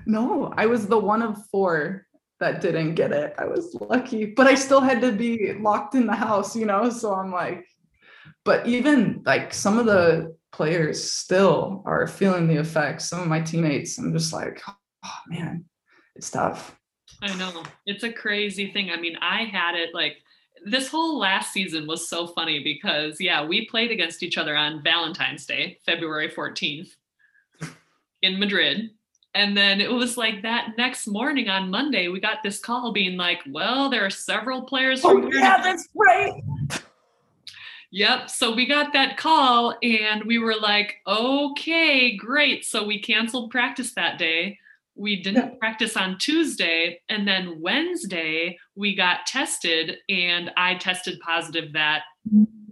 No, I was the one of four that didn't get it. I was lucky, but I still had to be locked in the house, you know. So I'm like, but even like some of the players still are feeling the effects. Some of my teammates, I'm just like, oh man, it's tough. I know. It's a crazy thing. I mean, I had it like this whole last season was so funny because yeah, we played against each other on Valentine's Day, February fourteenth in Madrid. And then it was like that next morning on Monday, we got this call being like, well, there are several players. Oh, from yeah, that's right. Yep. So we got that call and we were like, okay, great. So we canceled practice that day. We didn't yeah. practice on Tuesday. And then Wednesday we got tested, and I tested positive that,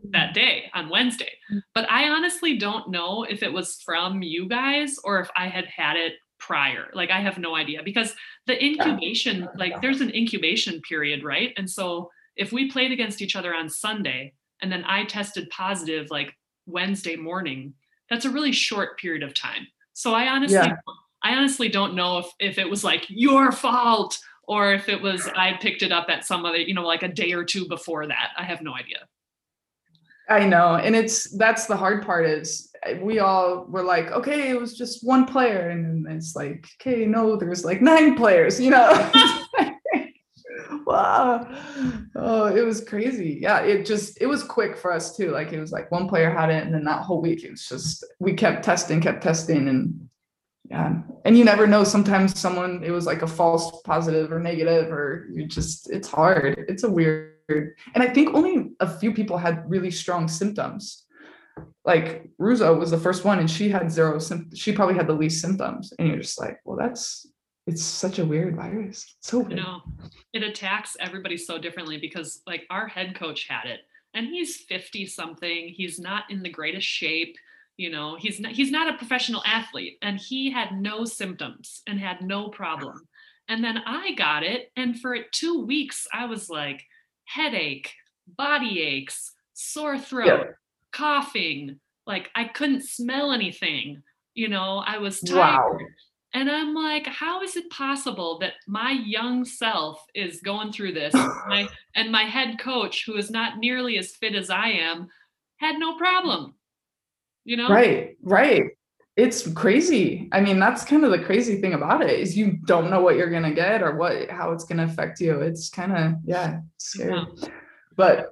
that day on Wednesday. But I honestly don't know if it was from you guys or if I had had it prior. Like, I have no idea, because the incubation, like there's an incubation period, right? And so if we played against each other on Sunday, and then I tested positive like Wednesday morning, that's a really short period of time. So I honestly, yeah. I honestly don't know if, if it was like your fault or if it was, I picked it up at some other, you know, like a day or two before that. I have no idea. I know. And it's, that's the hard part is we all were like, okay, it was just one player. And then it's like, okay, no, there's like nine players, you know? Wow. Oh, it was crazy. Yeah, it just, it was quick for us too. Like, it was like one player had it, and then that whole week, it was just, we kept testing, kept testing. And yeah, and you never know, sometimes someone, it was like a false positive or negative, or you just, it's hard. It's a weird, and I think only a few people had really strong symptoms. Like Ruzo was the first one, and she had zero symptoms. She probably had the least symptoms. And you're just like, well, that's, it's such a weird virus. It's so weird. You know, it attacks everybody so differently, because like our head coach had it, and he's fifty something. He's not in the greatest shape. You know, he's not, he's not a professional athlete, and he had no symptoms and had no problem. And then I got it, and for two weeks, I was like headache, body aches, sore throat, yeah. coughing. Like, I couldn't smell anything. You know, I was tired. Wow. And I'm like, how is it possible that my young self is going through this? My, and my head coach, who is not nearly as fit as I am, had no problem, you know? Right, right. It's crazy. I mean, that's kind of the crazy thing about it, is you don't know what you're going to get or what, how it's going to affect you. It's kind of, yeah, scary. Yeah. But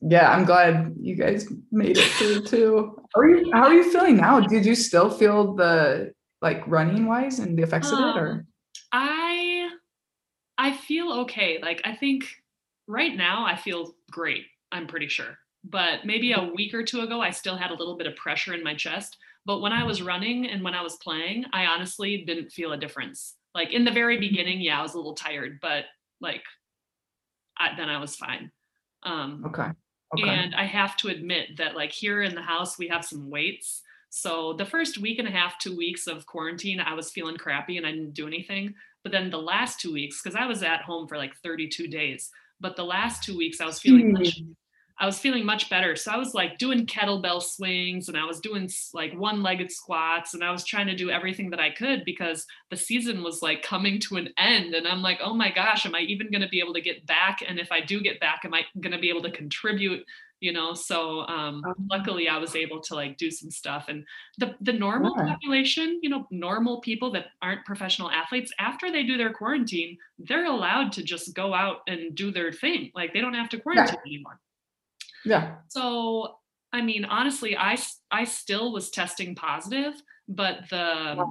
yeah, I'm glad you guys made it through too. How are you, how are you feeling now? Did you still feel the, like, running wise and the effects um, of it? Or I, I feel okay. Like, I think right now I feel great, I'm pretty sure. But maybe a week or two ago, I still had a little bit of pressure in my chest. But when I was running and when I was playing, I honestly didn't feel a difference. Like, in the very beginning, yeah, I was a little tired, but like I, then I was fine. Um, okay. okay. And I have to admit that, like, here in the house, we have some weights. So the first week and a half, two weeks of quarantine, I was feeling crappy and I didn't do anything. But then the last two weeks, because I was at home for like thirty-two days, but the last two weeks I was feeling much, I was feeling much better. So I was like doing kettlebell swings and I was doing like one-legged squats and I was trying to do everything that I could because the season was like coming to an end. And I'm like, oh my gosh, am I even going to be able to get back? And if I do get back, am I going to be able to contribute? You know, so um, luckily I was able to like do some stuff. And the, the normal yeah. population, you know, normal people that aren't professional athletes, after they do their quarantine, they're allowed to just go out and do their thing. Like, they don't have to quarantine yeah. anymore. Yeah. So, I mean, honestly, I, I still was testing positive, but the, yeah.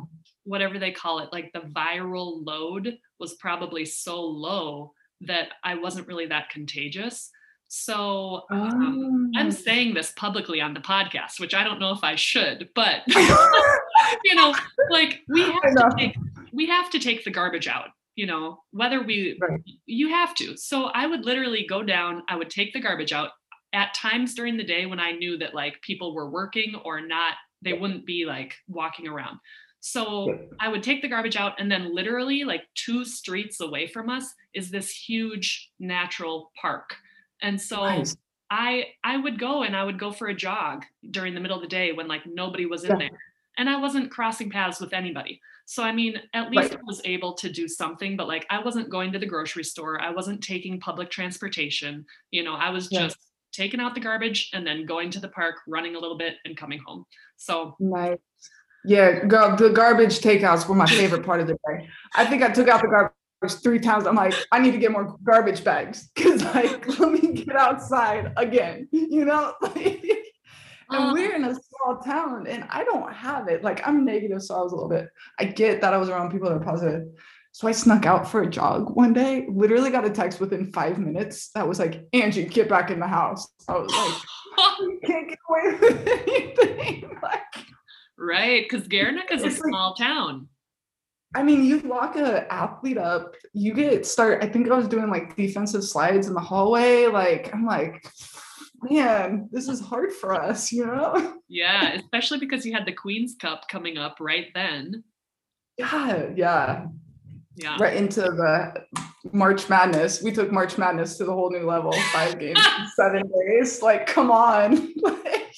whatever they call it, like the viral load was probably so low that I wasn't really that contagious. So um, oh. I'm saying this publicly on the podcast, which I don't know if I should, but you know, like we have to take, we have to take the garbage out. You know, whether we, right. you have to. So I would literally go down, I would take the garbage out at times during the day when I knew that like people were working or not, they wouldn't be like walking around. So I would take the garbage out, and then literally like two streets away from us is this huge natural park. And so nice. I, I would go and I would go for a jog during the middle of the day when like nobody was in yeah. there, and I wasn't crossing paths with anybody. So, I mean, at least right. I was able to do something, but like, I wasn't going to the grocery store. I wasn't taking public transportation. You know, I was yeah. just taking out the garbage and then going to the park, running a little bit and coming home. So nice. Yeah. Girl, the garbage takeouts were my favorite part of the day. I think I took out the garbage three times. I'm like, I need to get more garbage bags because, like, let me get outside again, you know? And um, we're in a small town and I don't have it. Like, I'm negative, so I was a little bit, I get that I was around people that are positive. So I snuck out for a jog one day, literally got a text within five minutes that was like, Angie, get back in the house. I was like, you can't get away with anything. Like, right, because Gernika is a small like, town. I mean, you lock an athlete up, you get start. I think I was doing like defensive slides in the hallway. Like, I'm like, man, this is hard for us, you know? Yeah, especially because you had the Queen's Cup coming up right then. Yeah, yeah. Yeah. Right into the March Madness. We took March Madness to the whole new level, five games in seven days. Like, come on. Like,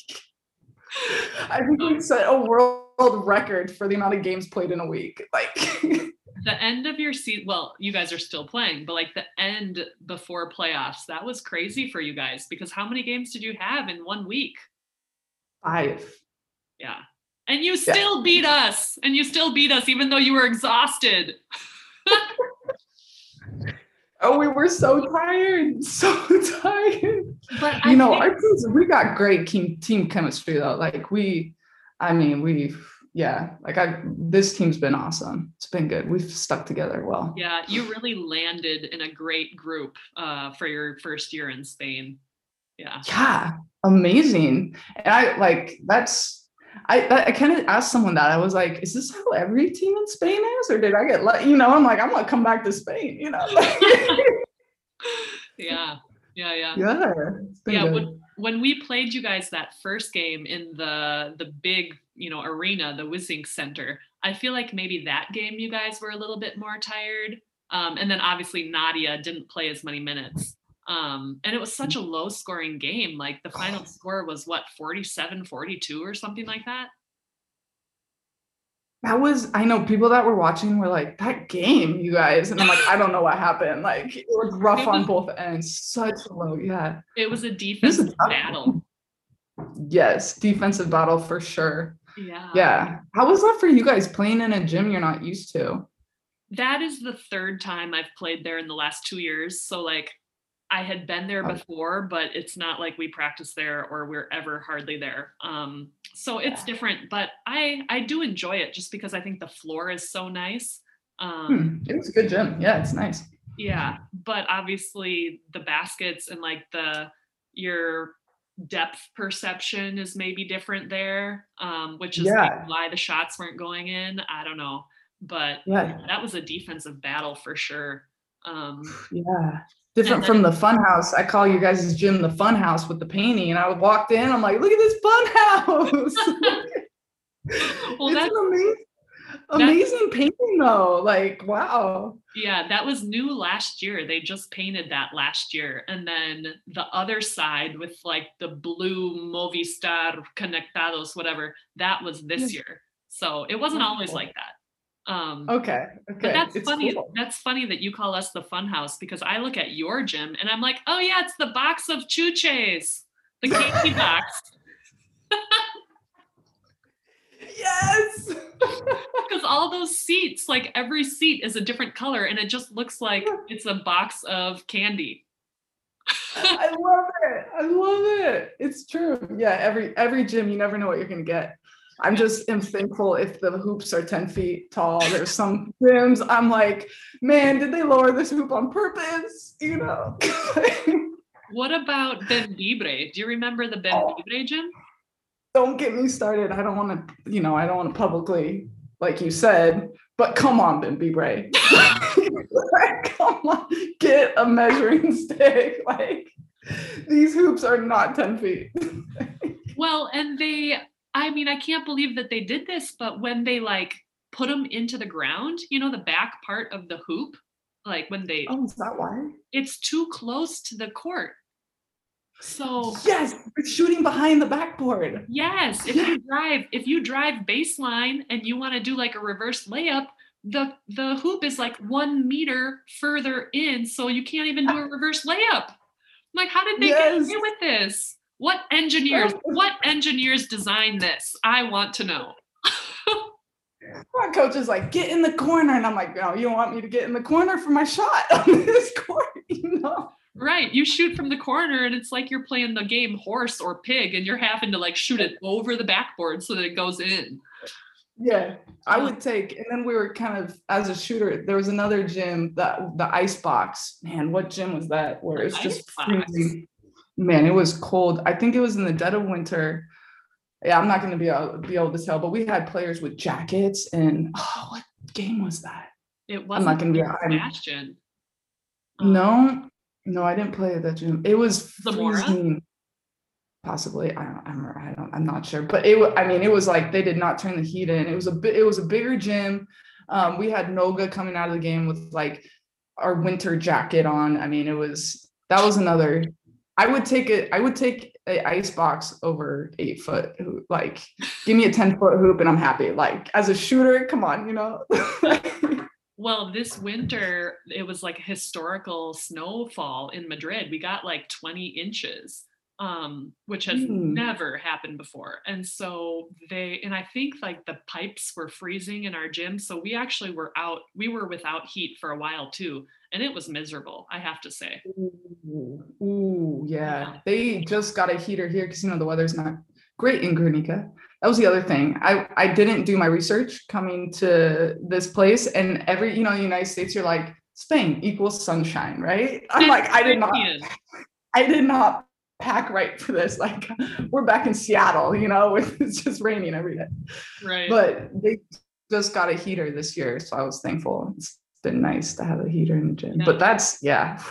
I think we set a world record for the amount of games played in a week. Like the end of your season, well, you guys are still playing, but like the end before playoffs, that was crazy for you guys because how many games did you have in one week? Five. Yeah. And you still yeah. beat us and you still beat us even though you were exhausted. Oh, we were so tired, so tired. But you I know, think- our teams, we got great team chemistry though. Like we, I mean, we've, yeah, like I, this team's been awesome. It's been good. We've stuck together well. Yeah, you really landed in a great group uh, for your first year in Spain. Yeah. Yeah, amazing. And I like, that's, I I kind of asked someone that. I was like, is this how every team in Spain is? Or did I get, let, you know, I'm like, I'm going to come back to Spain, you know? yeah, yeah, yeah. Yeah, it's been yeah, good. When- When we played you guys that first game in the the big, you know, arena, the WiZink Center, I feel like maybe that game you guys were a little bit more tired. Um, and then obviously Nadia didn't play as many minutes. Um, and it was such a low scoring game. Like the final score was what, forty-seven forty-two or something like that? That was, I know people that were watching were like, that game, you guys. And I'm like, I don't know what happened. Like, it was rough on both ends. Such a low, yeah. It was a defensive battle. Yes, defensive battle for sure. Yeah. Yeah. How was that for you guys, playing in a gym you're not used to? That is the third time I've played there in the last two years. So, like, I had been there before, but it's not like we practice there or we're ever hardly there. Um, so yeah. It's different, but I, I do enjoy it just because I think the floor is so nice. Um, hmm. It was a good gym. Yeah, it's nice. Yeah. But obviously the baskets and like the, your depth perception is maybe different there, um, which is yeah. like why the shots weren't going in. I don't know, but yeah. that was a defensive battle for sure. Um, yeah. Different from the fun house. I call you guys' gym the fun house with the painting. And I walked in, I'm like, look at this fun house. Well, that's amazing. Amazing painting though. Like, wow. Yeah, that was new last year. They just painted that last year. And then the other side with like the blue Movistar Conectados, whatever, that was this year. So it wasn't always like that. Um, okay. Okay. But that's it's funny. Cool. That's funny that you call us the fun house, because I look at your gym and I'm like, oh yeah, it's the box of chuches, the candy box. Yes. Because all those seats, like every seat is a different color and it just looks like it's a box of candy. I love it. I love it. It's true. Yeah. Every, every gym, you never know what you're going to get. I'm just am thankful if the hoops are ten feet tall. There's some gyms I'm like, man, did they lower this hoop on purpose? You know. What about Ben Bibre? Do you remember the Ben oh, Bibre gym? Don't get me started. I don't want to, you know, I don't want to publicly, like you said, but come on, Ben Bibre. Come on, get a measuring stick. Like, these hoops are not ten feet. Well, and they... I mean, I can't believe that they did this, but when they like put them into the ground, you know, the back part of the hoop, like when they, oh, is that why? It's too close to the court. So yes, it's shooting behind the backboard. Yes. If you drive, if you drive baseline and you want to do like a reverse layup, the, the hoop is like one meter further in. So you can't even do a reverse layup. Like, how did they yes. get away with this? What engineers, what engineers designed this? I want to know. My coach is like, get in the corner. And I'm like, no, you don't want me to get in the corner for my shot on this court, you know? Right. You shoot from the corner and it's like you're playing the game horse or pig and you're having to like shoot it over the backboard so that it goes in. Yeah, I would take, and then we were kind of, as a shooter, there was another gym, the, the ice box. Man, what gym was that? Where it's just crazy. Man, it was cold. I think it was in the dead of winter. Yeah, I'm not going to be able, be able to tell, but we had players with jackets and, oh, what game was that? It wasn't I'm not gonna be, Sebastian. Um, no, no, I didn't play at that gym. It was freezing, possibly. I don't, I don't, I don't, I'm not sure, but it. I mean, it was like they did not turn the heat in. It was a bit. It was a bigger gym. Um, we had Noga coming out of the game with like our winter jacket on. I mean, it was that was another. I would take it. I would take an ice box over eight foot. Like, give me a ten foot hoop and I'm happy. Like, as a shooter, come on, you know. Well, this winter it was like a historical snowfall in Madrid. We got like twenty inches, um, which has mm. never happened before. And so they, and I think like the pipes were freezing in our gym. So we actually were out, we were without heat for a while too. And it was miserable, I have to say. Ooh, ooh yeah. yeah. They just got a heater here because, you know, the weather's not great in Gernika. That was the other thing. I, I didn't do my research coming to this place. And every, you know, in the United States, you're like, Spain equals sunshine, right? I'm like, I did not, I did not pack right for this. Like, we're back in Seattle, you know, it's just raining every day. Right. But they just got a heater this year. So I was thankful. It's been nice to have a heater in the gym, yeah. But that's, yeah.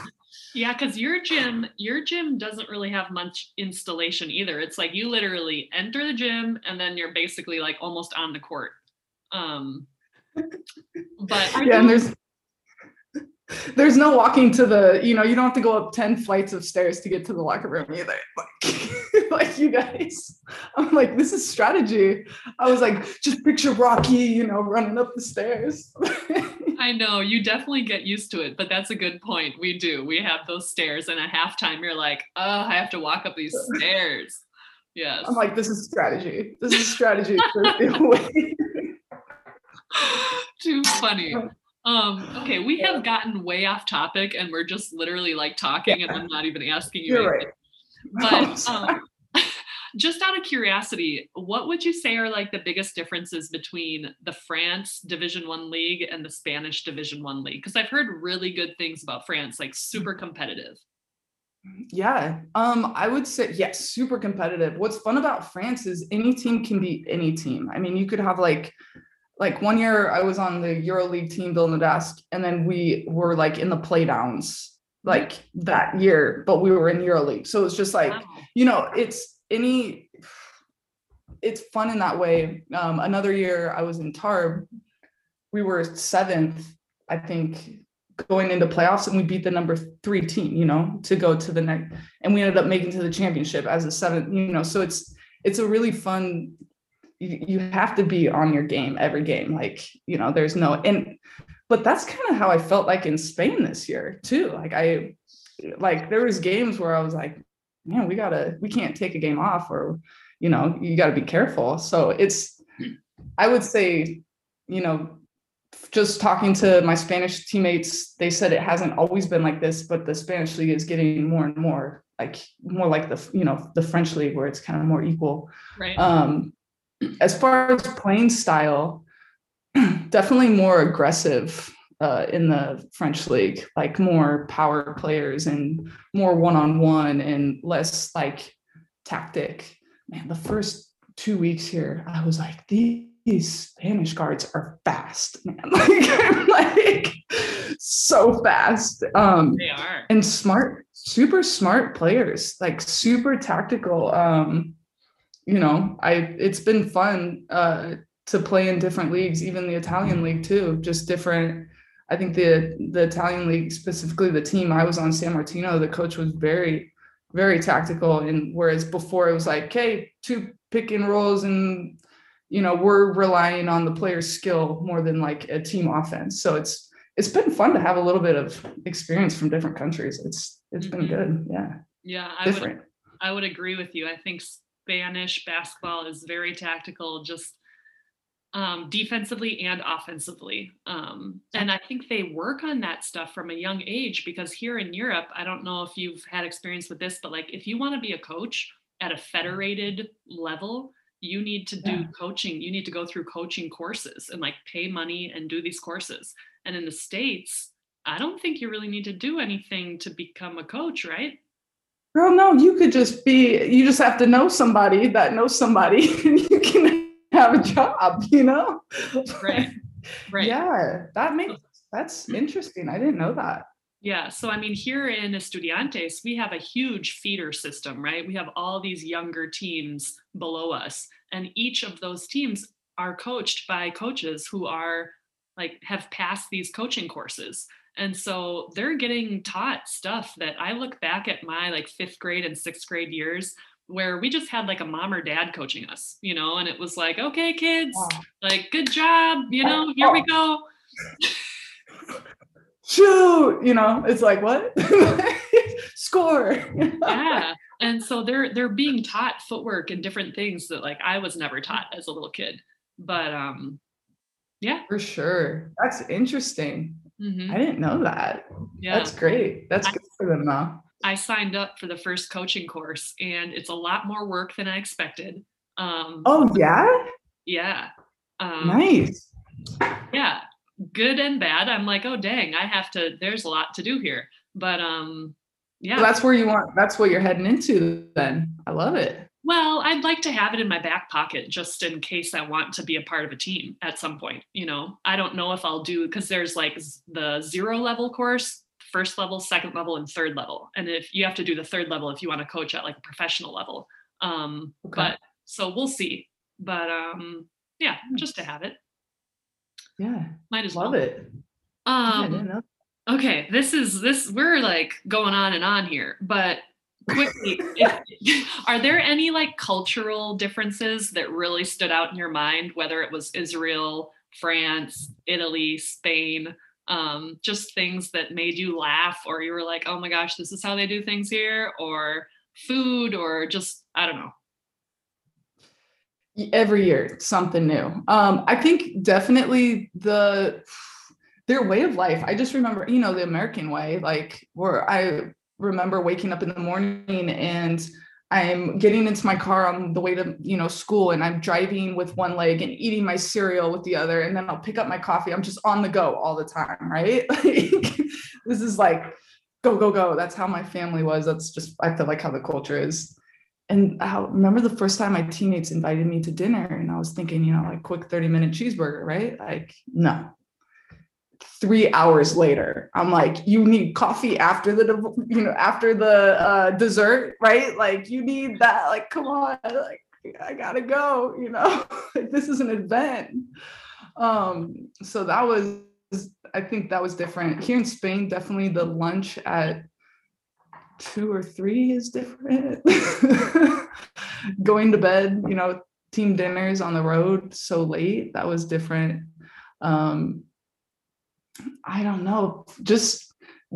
Yeah. Cause your gym, your gym doesn't really have much installation either. It's like, you literally enter the gym and then you're basically like almost on the court. Um, but yeah, you- and there's, there's no walking to the, you know, you don't have to go up ten flights of stairs to get to the locker room either. Like, like you guys, I'm like, this is strategy. I was like, just picture Rocky, you know, running up the stairs. I know, you definitely get used to it, but that's a good point. We do. We have those stairs, and at halftime, you're like, oh, I have to walk up these stairs. Yes. I'm like, this is strategy. This is strategy. For Too funny. Um, okay, we yeah. have gotten way off topic and we're just literally like talking yeah. and I'm not even asking you You're anything. Right. But um, just out of curiosity, what would you say are like the biggest differences between the France Division One League and the Spanish Division One League? Because I've heard really good things about France, like super competitive. Yeah, um, I would say, yes, yeah, super competitive. What's fun about France is any team can beat any team. I mean, you could have like, like one year I was on the Euroleague team building the Basque, and then we were like in the playdowns like that year, but we were in Euroleague. So it's just like, wow. you know, it's any, it's fun in that way. Um, another year I was in Tarbes, we were seventh, I think, going into playoffs, and we beat the number three team, you know, to go to the next, and we ended up making to the championship as a seventh, you know, so it's, it's a really fun, you, you have to be on your game every game. Like, you know, there's no, and, but that's kind of how I felt like in Spain this year too. Like I, like there was games where I was like, man, we gotta, we can't take a game off, or, you know, you gotta be careful. So it's, I would say, you know, just talking to my Spanish teammates, they said it hasn't always been like this, but the Spanish league is getting more and more like more like the, you know, the French league, where it's kind of more equal. Right. Um, as far as playing style, definitely more aggressive uh, in the French league, like more power players and more one-on-one and less like tactic. Man, the first two weeks here, I was like, these These Spanish guards are fast, man. Like, I'm like so fast. Um, they are. And smart, super smart players, like super tactical. Um, you know, I it's been fun uh, to play in different leagues, even the Italian league too. Just different. I think the the Italian league, specifically the team I was on, San Martino, the coach was very, very tactical. And whereas before it was like, okay, two pick and rolls and you know, we're relying on the player's skill more than like a team offense. So it's, it's been fun to have a little bit of experience from different countries. It's, it's mm-hmm. been good. Yeah. Yeah. I different. would, I would agree with you. I think Spanish basketball is very tactical, just um, defensively and offensively. Um, and I think they work on that stuff from a young age, because here in Europe, I don't know if you've had experience with this, but like, if you want to be a coach at a federated level, you need to do yeah. coaching. You need to go through coaching courses and like pay money and do these courses. And in the States, I don't think you really need to do anything to become a coach, right? Girl, no, you could just be, you just have to know somebody that knows somebody and you can have a job, you know? Right, right. Yeah, that makes, that's interesting. I didn't know that. Yeah. So, I mean, here in Estudiantes, we have a huge feeder system, right? We have all these younger teams below us, and each of those teams are coached by coaches who are like, have passed these coaching courses. And so they're getting taught stuff that I look back at my like fifth grade and sixth grade years where we just had like a mom or dad coaching us, you know, and it was like, okay, kids, wow. like, good job, you know, here we go. Shoot, you know, it's like, what? Score. Yeah. And so they're, they're being taught footwork and different things that like I was never taught as a little kid, but um, yeah, for sure. That's interesting. Mm-hmm. I didn't know that. Yeah. That's great. That's I, good for them now. I signed up for the first coaching course, and it's a lot more work than I expected. Um, oh yeah. Yeah. Um, nice. Yeah. Good and bad. I'm like, oh dang, I have to, there's a lot to do here, but um yeah well, that's where you want that's what you're heading into then. I love it. Well, I'd like to have it in my back pocket just in case I want to be a part of a team at some point, you know. I don't know if I'll do, because there's like the zero level course, first level, second level, and third level, and if you have to do the third level if you want to coach at like a professional level. um okay. But so we'll see, but um yeah just to have it. Yeah. Might as Love well. Love it. Um, yeah, okay. This is this, we're like going on and on here, but quickly, if, are there any like cultural differences that really stood out in your mind, whether it was Israel, France, Italy, Spain, um, just things that made you laugh, or you were like, oh my gosh, this is how they do things here, or food, or just, I don't know. Every year, something new. Um, I think definitely the their way of life. I just remember, you know, the American way, like where I remember waking up in the morning and I'm getting into my car on the way to, you know, school, and I'm driving with one leg and eating my cereal with the other. And then I'll pick up my coffee. I'm just on the go all the time. Right. This is like, go, go, go. That's how my family was. That's just, I feel like how the culture is. And I remember the first time my teammates invited me to dinner, and I was thinking, you know, like quick thirty minute cheeseburger, right? Like, no. Three hours later, I'm like, you need coffee after the, you know, after the uh, dessert, right? Like you need that, like, come on, like I gotta go, you know, like this is an event. Um, so that was, I think that was different. Here in Spain, definitely the lunch at two or three is different. Going to bed, you know, team dinners on the road so late, that was different. Um, I don't know, just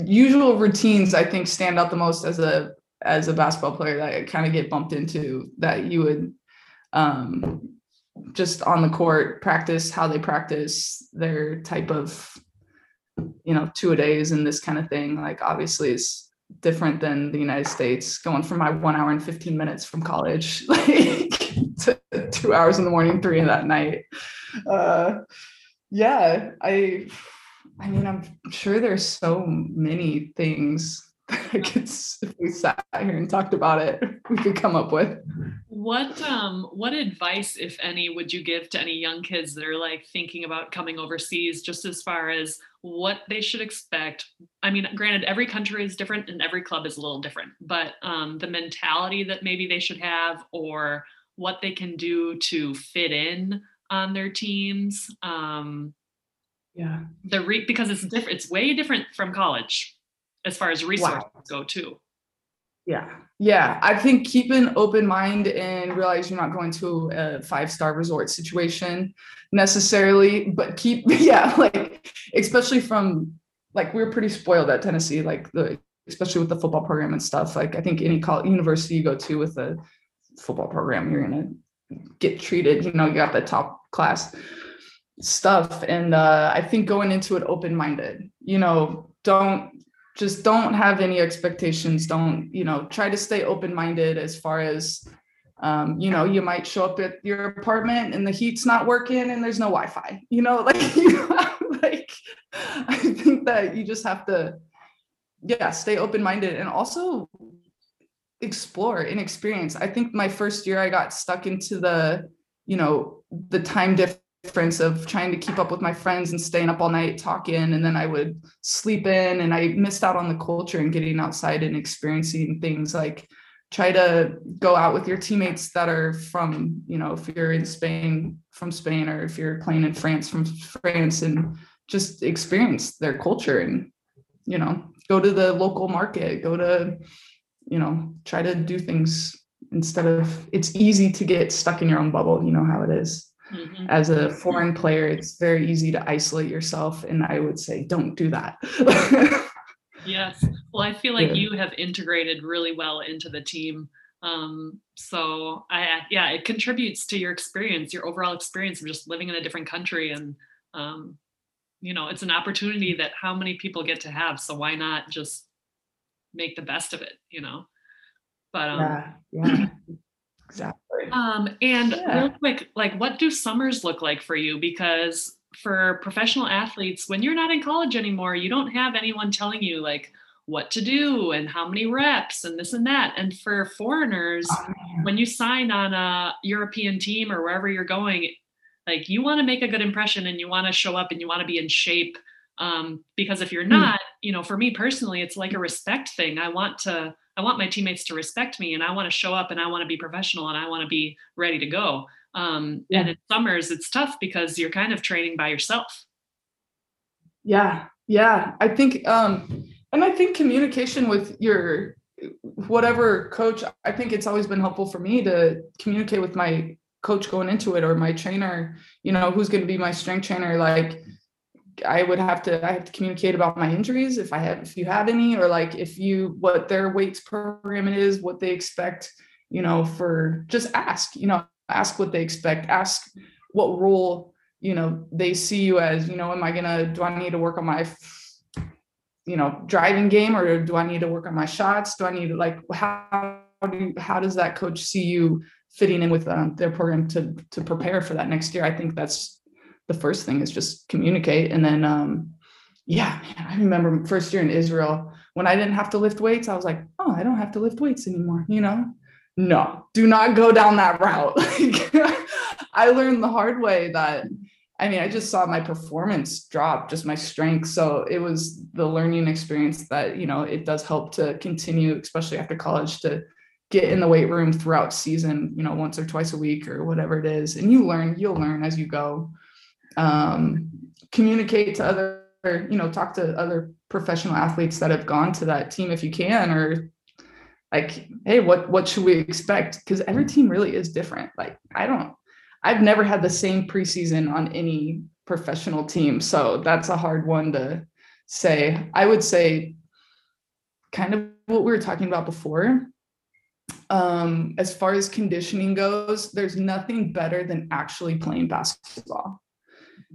usual routines, I think, stand out the most as a, as a basketball player that I kind of get bumped into, that you would um, just on the court practice, how they practice their type of, you know, two a days and this kind of thing. Like, obviously it's different than the United States, going from my one hour and fifteen minutes from college, like to two hours in the morning, three at night. Uh, yeah, I, I mean, I'm sure there's so many things that I could, if we sat here and talked about it, we could come up with. What um, what advice, if any, would you give to any young kids that are like thinking about coming overseas, just as far as what they should expect? I mean, granted, every country is different and every club is a little different, but um, the mentality that maybe they should have, or what they can do to fit in on their teams. Um, Yeah, the re- because it's different. It's way different from college as far as resources wow. go too. Yeah. Yeah. I think keep an open mind and realize you're not going to a five-star resort situation necessarily, but keep, yeah. Like, especially from like, we were pretty spoiled at Tennessee, like the, especially with the football program and stuff. Like I think any college, university you go to with a football program, you're going to get treated, you know, you got the top class stuff. And uh, I think going into it open-minded, you know, don't just don't have any expectations. Don't, you know, try to stay open-minded as far as, um, you know, you might show up at your apartment and the heat's not working and there's no Wi-Fi, you know, like, you know, like I think that you just have to, yeah, stay open-minded and also explore and experience. I think my first year I got stuck into the, you know, the time difference. difference of trying to keep up with my friends and staying up all night talking, and then I would sleep in, and I missed out on the culture and getting outside and experiencing things. Like try to go out with your teammates that are from, you know, if you're in Spain, from Spain, or if you're playing in France, from France, and just experience their culture. And, you know, go to the local market, go to, you know, try to do things instead of, it's easy to get stuck in your own bubble. You know how it is. Mm-hmm. As a foreign player, it's very easy to isolate yourself. And I would say, don't do that. Yes. Well, I feel like yeah. you have integrated really well into the team. Um, so I, yeah, it contributes to your experience, your overall experience of just living in a different country. And, um, you know, it's an opportunity that how many people get to have, so why not just make the best of it, you know? But, um, yeah. yeah. Exactly. Um, and yeah. real quick, like, what do summers look like for you? Because for professional athletes, when you're not in college anymore, you don't have anyone telling you like what to do and how many reps and this and that. And for foreigners, oh, when you sign on a European team or wherever you're going, like you want to make a good impression and you want to show up and you want to be in shape. Um, because if you're not, mm. you know, for me personally, it's like a respect thing. I want to I want my teammates to respect me, and I want to show up, and I want to be professional, and I want to be ready to go. Um, yeah. And in summers, it's tough because you're kind of training by yourself. Yeah. Yeah. I think, um, and I think communication with your, whatever coach, I think it's always been helpful for me to communicate with my coach going into it, or my trainer, you know, who's going to be my strength trainer. Like, I would have to, I have to communicate about my injuries. If I have, if you have any, or like, if you, what their weights program is, what they expect, you know, for just ask, you know, ask what they expect, ask what role you know, they see you as, you know, am I going to, do I need to work on my, you know, driving game, or do I need to work on my shots? Do I need to, like, how do you, how does that coach see you fitting in with um, their program to, to prepare for that next year? I think that's the first thing, is just communicate. And then, um, yeah, man, I remember first year in Israel when I didn't have to lift weights, I was like, oh, I don't have to lift weights anymore. You know, no, do not go down that route. I learned the hard way that, I mean, I just saw my performance drop, just my strength. So it was the learning experience that, you know, it does help to continue, especially after college, to get in the weight room throughout season, you know, once or twice a week or whatever it is. And you learn, you'll learn as you go. Um, communicate to other, you know, talk to other professional athletes that have gone to that team if you can, or like, hey, what, what should we expect? Because every team really is different. Like, I don't, I've never had the same preseason on any professional team. So that's a hard one to say. I would say kind of what we were talking about before. Um, as far as conditioning goes, there's nothing better than actually playing basketball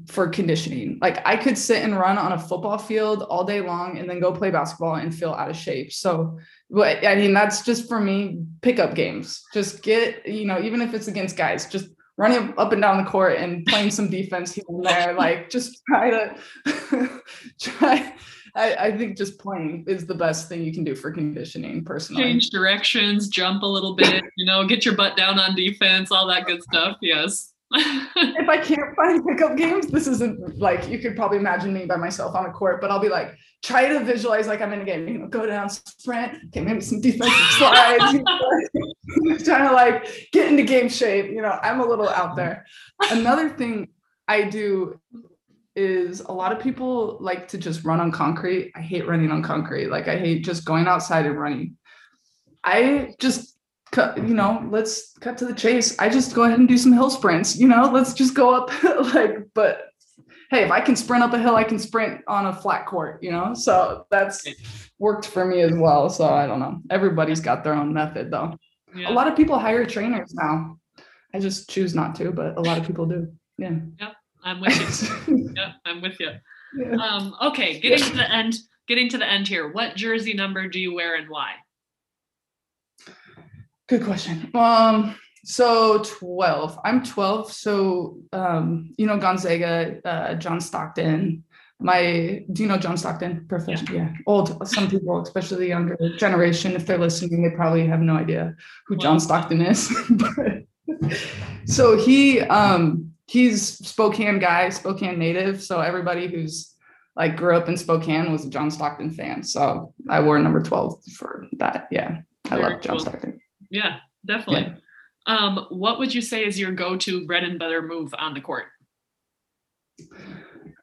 for conditioning. Like, I could sit and run on a football field all day long and then go play basketball and feel out of shape. So, but I mean, that's just for me, pickup games, just get, you know, even if it's against guys, just running up and down the court and playing some defense here and there, like just try to try. I, I think just playing is the best thing you can do for conditioning personally. Change directions, jump a little bit, you know, get your butt down on defense, all that good stuff. Yes. If I can't find pickup games, this isn't, like, you could probably imagine me by myself on a court, but I'll be like, try to visualize like I'm in a game, you know, go down, sprint, okay, maybe some defensive slides, you know, trying to like get into game shape. You know, I'm a little out there. Another thing I do is, a lot of people like to just run on concrete. I hate running on concrete. Like, I hate just going outside and running. I just Cut, you know, let's cut to the chase. I just go ahead and do some hill sprints, you know, let's just go up like, but hey, if I can sprint up a hill, I can sprint on a flat court, you know, so that's worked for me as well. So I don't know. Everybody's got their own method though. Yeah. A lot of people hire trainers now. I just choose not to, but a lot of people do. Yeah. Yep. I'm with you. yeah, I'm with you. Yeah. Um, okay. Getting yeah. to the end, getting to the end here. What jersey number do you wear and why? Good question. Um, so twelve, I'm twelve. So, um, you know, Gonzaga, uh, John Stockton, my, do you know John Stockton? Professional, yeah. yeah. Old, some people, especially the younger generation, if they're listening, they probably have no idea who wow. John Stockton is. but, so he, um, he's Spokane guy, Spokane native. So everybody who's like grew up in Spokane was a John Stockton fan. So I wore number twelve for that. Yeah. I Very love John cool. Stockton. Yeah, definitely. Yeah. Um, what would you say is your go-to bread and butter move on the court?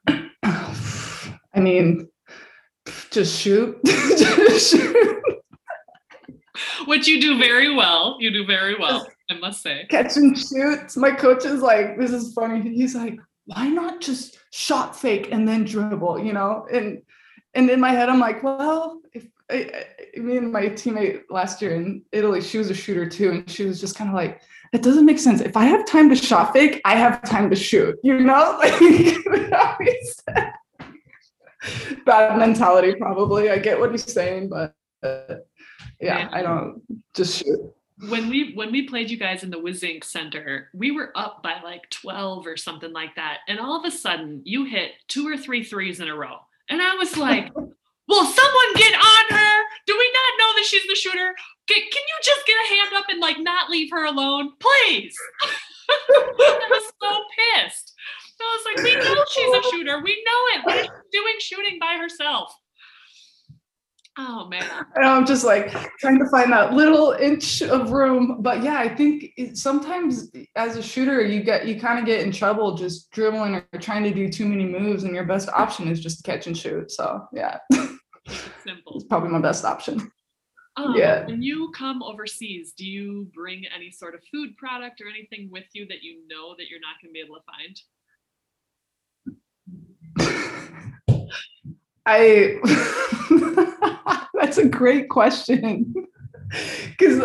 I mean, just shoot. just shoot. Which you do very well. You do very well, I must say. Catch and shoot. My coach is like, this is funny. He's like, why not just shot fake and then dribble, you know? And and in my head, I'm like, well, if I, I, me and my teammate last year in Italy, she was a shooter too. And she was just kind of like, it doesn't make sense. If I have time to shot fake, I have time to shoot, you know, like bad mentality, probably. I get what he's saying, but uh, yeah, I don't just shoot. When we, when we played you guys in the WiZink Center, we were up by like twelve or something like that. And all of a sudden you hit two or three threes in a row. And I was like, will someone get on her? Do we not know that she's the shooter? Can, can you just get a hand up and like not leave her alone, please? I was so pissed. I was like, we know she's a shooter. We know it. What is she doing shooting by herself? Oh man. And I'm just like trying to find that little inch of room. But yeah, I think it, sometimes as a shooter, you get, you kind of get in trouble just dribbling or trying to do too many moves, and your best option is just catch and shoot. So yeah. Simple. It's probably my best option. Um, yeah. When you come overseas, do you bring any sort of food product or anything with you that you know that you're not going to be able to find? I, that's a great question. Because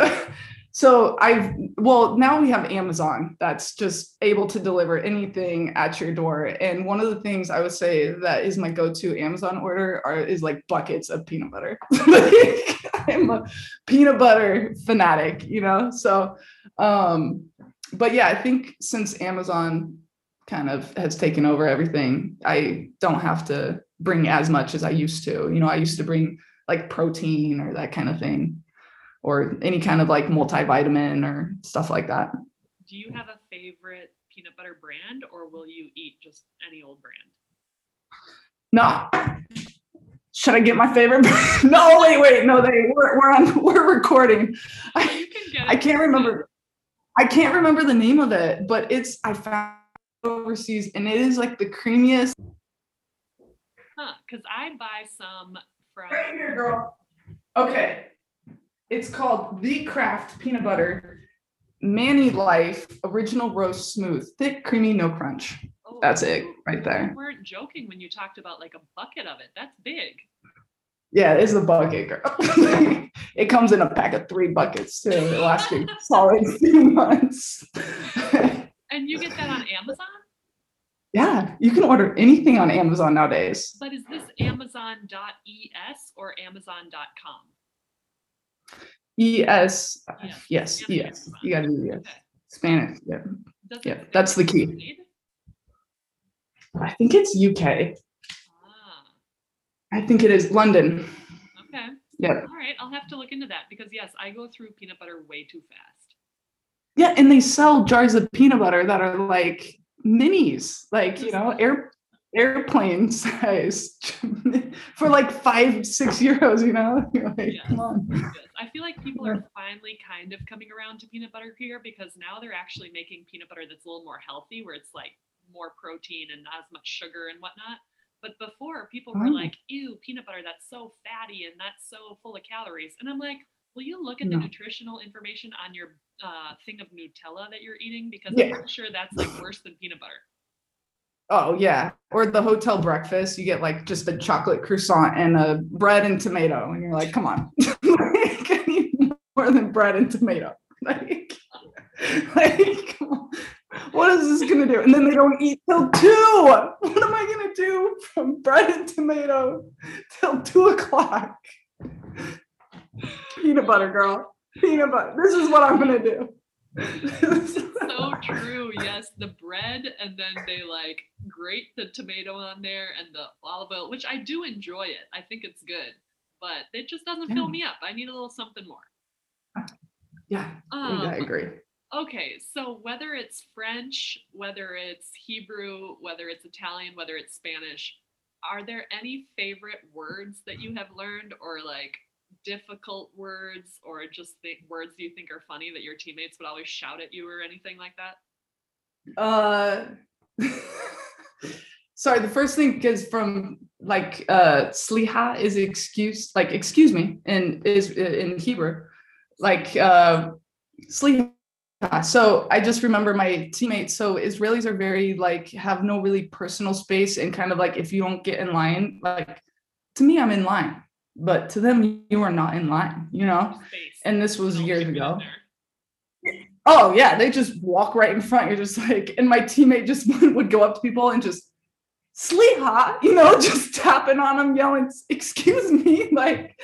So I've, well, now we have Amazon that's just able to deliver anything at your door. And one of the things I would say that is my go-to Amazon order are, is like buckets of peanut butter. Like, I'm a peanut butter fanatic, you know? So, um, but yeah, I think since Amazon kind of has taken over everything, I don't have to bring as much as I used to. You know, I used to bring like protein or that kind of thing, or any kind of like multivitamin or stuff like that. Do you have a favorite peanut butter brand, or will you eat just any old brand? No. Should I get my favorite brand? No, wait, wait, no, they we're we're on we're recording. I, can I can't remember. I can't remember the name of it, but it's I found it overseas, and it is like the creamiest. Huh? Because I buy some from. Right here, girl. Okay. It's called The Craft Peanut Butter Manny Life Original Roast Smooth. Thick, creamy, no crunch. Oh, that's it right there. You weren't joking when you talked about like a bucket of it. That's big. Yeah, it's a bucket, girl. It comes in a pack of three buckets too. It lasts you solid few months. And you get that on Amazon? Yeah, you can order anything on Amazon nowadays. But is this amazon dot e s or amazon dot com? E S, yeah. Yes, yeah. E S. You gotta do E S. Okay. Spanish, yeah, that's yeah. That's the key. Need? I think it's U K. Ah. I think it is London. Okay. Yeah. All right, I'll have to look into that because yes, I go through peanut butter way too fast. Yeah, and they sell jars of peanut butter that are like minis, like you know, air airplane size for like five, six euros, you know? Like, yes. Come on. Yes. I feel like people are finally kind of coming around to peanut butter here because now they're actually making peanut butter that's a little more healthy, where it's like more protein and not as much sugar and whatnot. But before, people were oh. like, ew, peanut butter, that's so fatty and that's so full of calories. And I'm like, will you look at no. the nutritional information on your uh, thing of Nutella that you're eating? Because yeah. I'm pretty sure that's like worse than peanut butter. Oh yeah. Or the hotel breakfast, you get like just a chocolate croissant and a bread and tomato. And you're like, come on, like, I need more than bread and tomato. Like, like what is this going to do? And then they don't eat till two. What am I going to do from bread and tomato till two o'clock? Peanut butter, girl. Peanut butter. This is what I'm going to do. It's so true. Yes, the bread, and then they like grate the tomato on there and the olive oil, which I do enjoy it. I think it's good, but it just doesn't yeah. fill me up. I need a little something more. Yeah, um, I agree. Okay, so whether it's French, whether it's Hebrew, whether it's Italian, whether it's Spanish, are there any favorite words that you have learned, or like difficult words, or just the words you think are funny that your teammates would always shout at you or anything like that? Uh, sorry, the first thing is from like uh, Sliha is excuse, like excuse me, and is in Hebrew, like uh, Sliha. So I just remember my teammates. So Israelis are very like have no really personal space, and kind of like if you don't get in line, like to me I'm in line. But to them, you are not in line, you know? And this was years ago. Oh, yeah. They just walk right in front. You're just like, and my teammate just would go up to people and just, Sliha, you know, just tapping on them, yelling, excuse me. Like,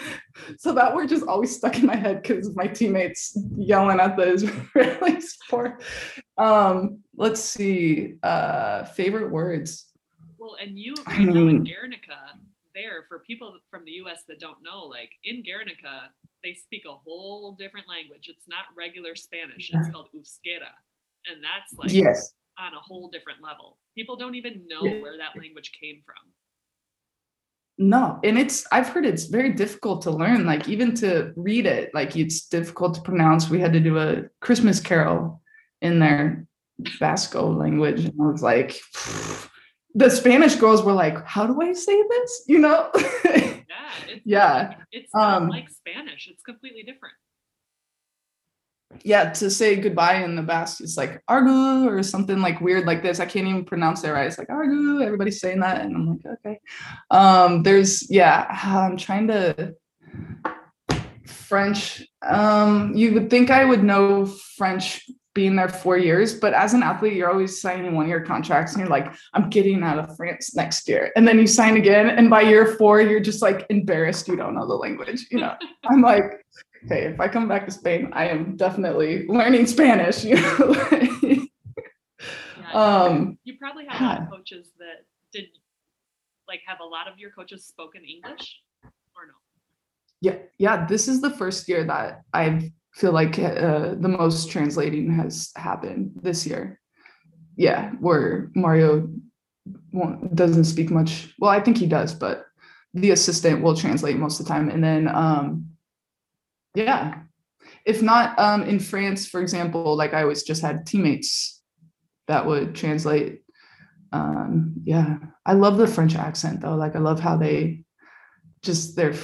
so that word just always stuck in my head because my teammates yelling at the Israeli support. Um, let's see. Uh, favorite words. Well, and you, I mean, Gernika. There for people from the U S that don't know, like in Gernika, they speak a whole different language. It's not regular Spanish. It's called Euskera, and that's like yes. on a whole different level. People don't even know yeah. where that language came from. No, and it's I've heard it's very difficult to learn. Like even to read it, like it's difficult to pronounce. We had to do a Christmas carol in their Basque language, and I was like. Phew. The Spanish girls were like, how do I say this? You know? yeah. It's, yeah. It's not um, like Spanish. It's completely different. Yeah. To say goodbye in the Basque, it's like argu or something like weird like this. I can't even pronounce it right. It's like argu. Everybody's saying that. And I'm like, okay. Um, there's, yeah, I'm trying to French. Um, you would think I would know French being there four years, but as an athlete, you're always signing one-year contracts and you're like, I'm getting out of France next year. And then you sign again. And by year four, you're just like embarrassed you don't know the language. You know, I'm like, okay, if I come back to Spain, I am definitely learning Spanish. You know, yeah, um, you probably had a lot of coaches that did, like, have a lot of your coaches spoken English or no? Yeah, yeah. This is the first year that I feel like uh, the most translating has happened this year. Yeah, where Mario doesn't speak much. Well, I think he does, but the assistant will translate most of the time. And then, um, yeah, if not um, in France, for example, like I always just had teammates that would translate. Um, yeah, I love the French accent though. Like I love how they just their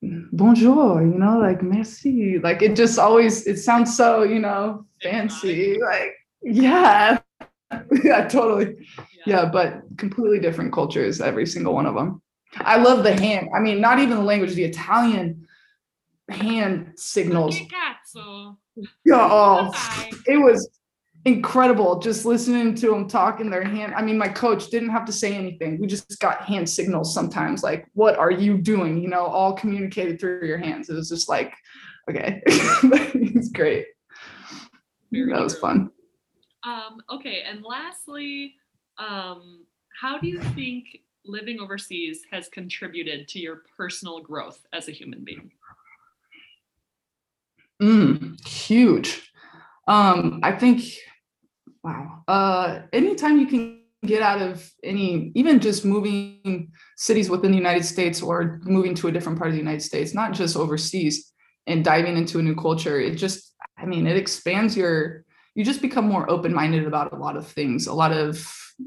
bonjour, you know, like merci, like it just always, it sounds so, you know, fancy, like, yeah, yeah, totally. Yeah. yeah, but completely different cultures, every single one of them. I love the hand. I mean, not even the language, the Italian hand signals. Oh, it was incredible just listening to them talk in their hand. I mean, my coach didn't have to say anything. We just got hand signals sometimes, like, what are you doing? You know, all communicated through your hands. It was just like, okay, it's great. Very that was true. Fun. Um, okay. And lastly, um, how do you think living overseas has contributed to your personal growth as a human being? Mm, huge. Um, I think Wow. Uh, anytime you can get out of any, even just moving cities within the United States or moving to a different part of the United States, not just overseas, and diving into a new culture, it just, I mean, it expands your, you just become more open-minded about a lot of things, a lot of,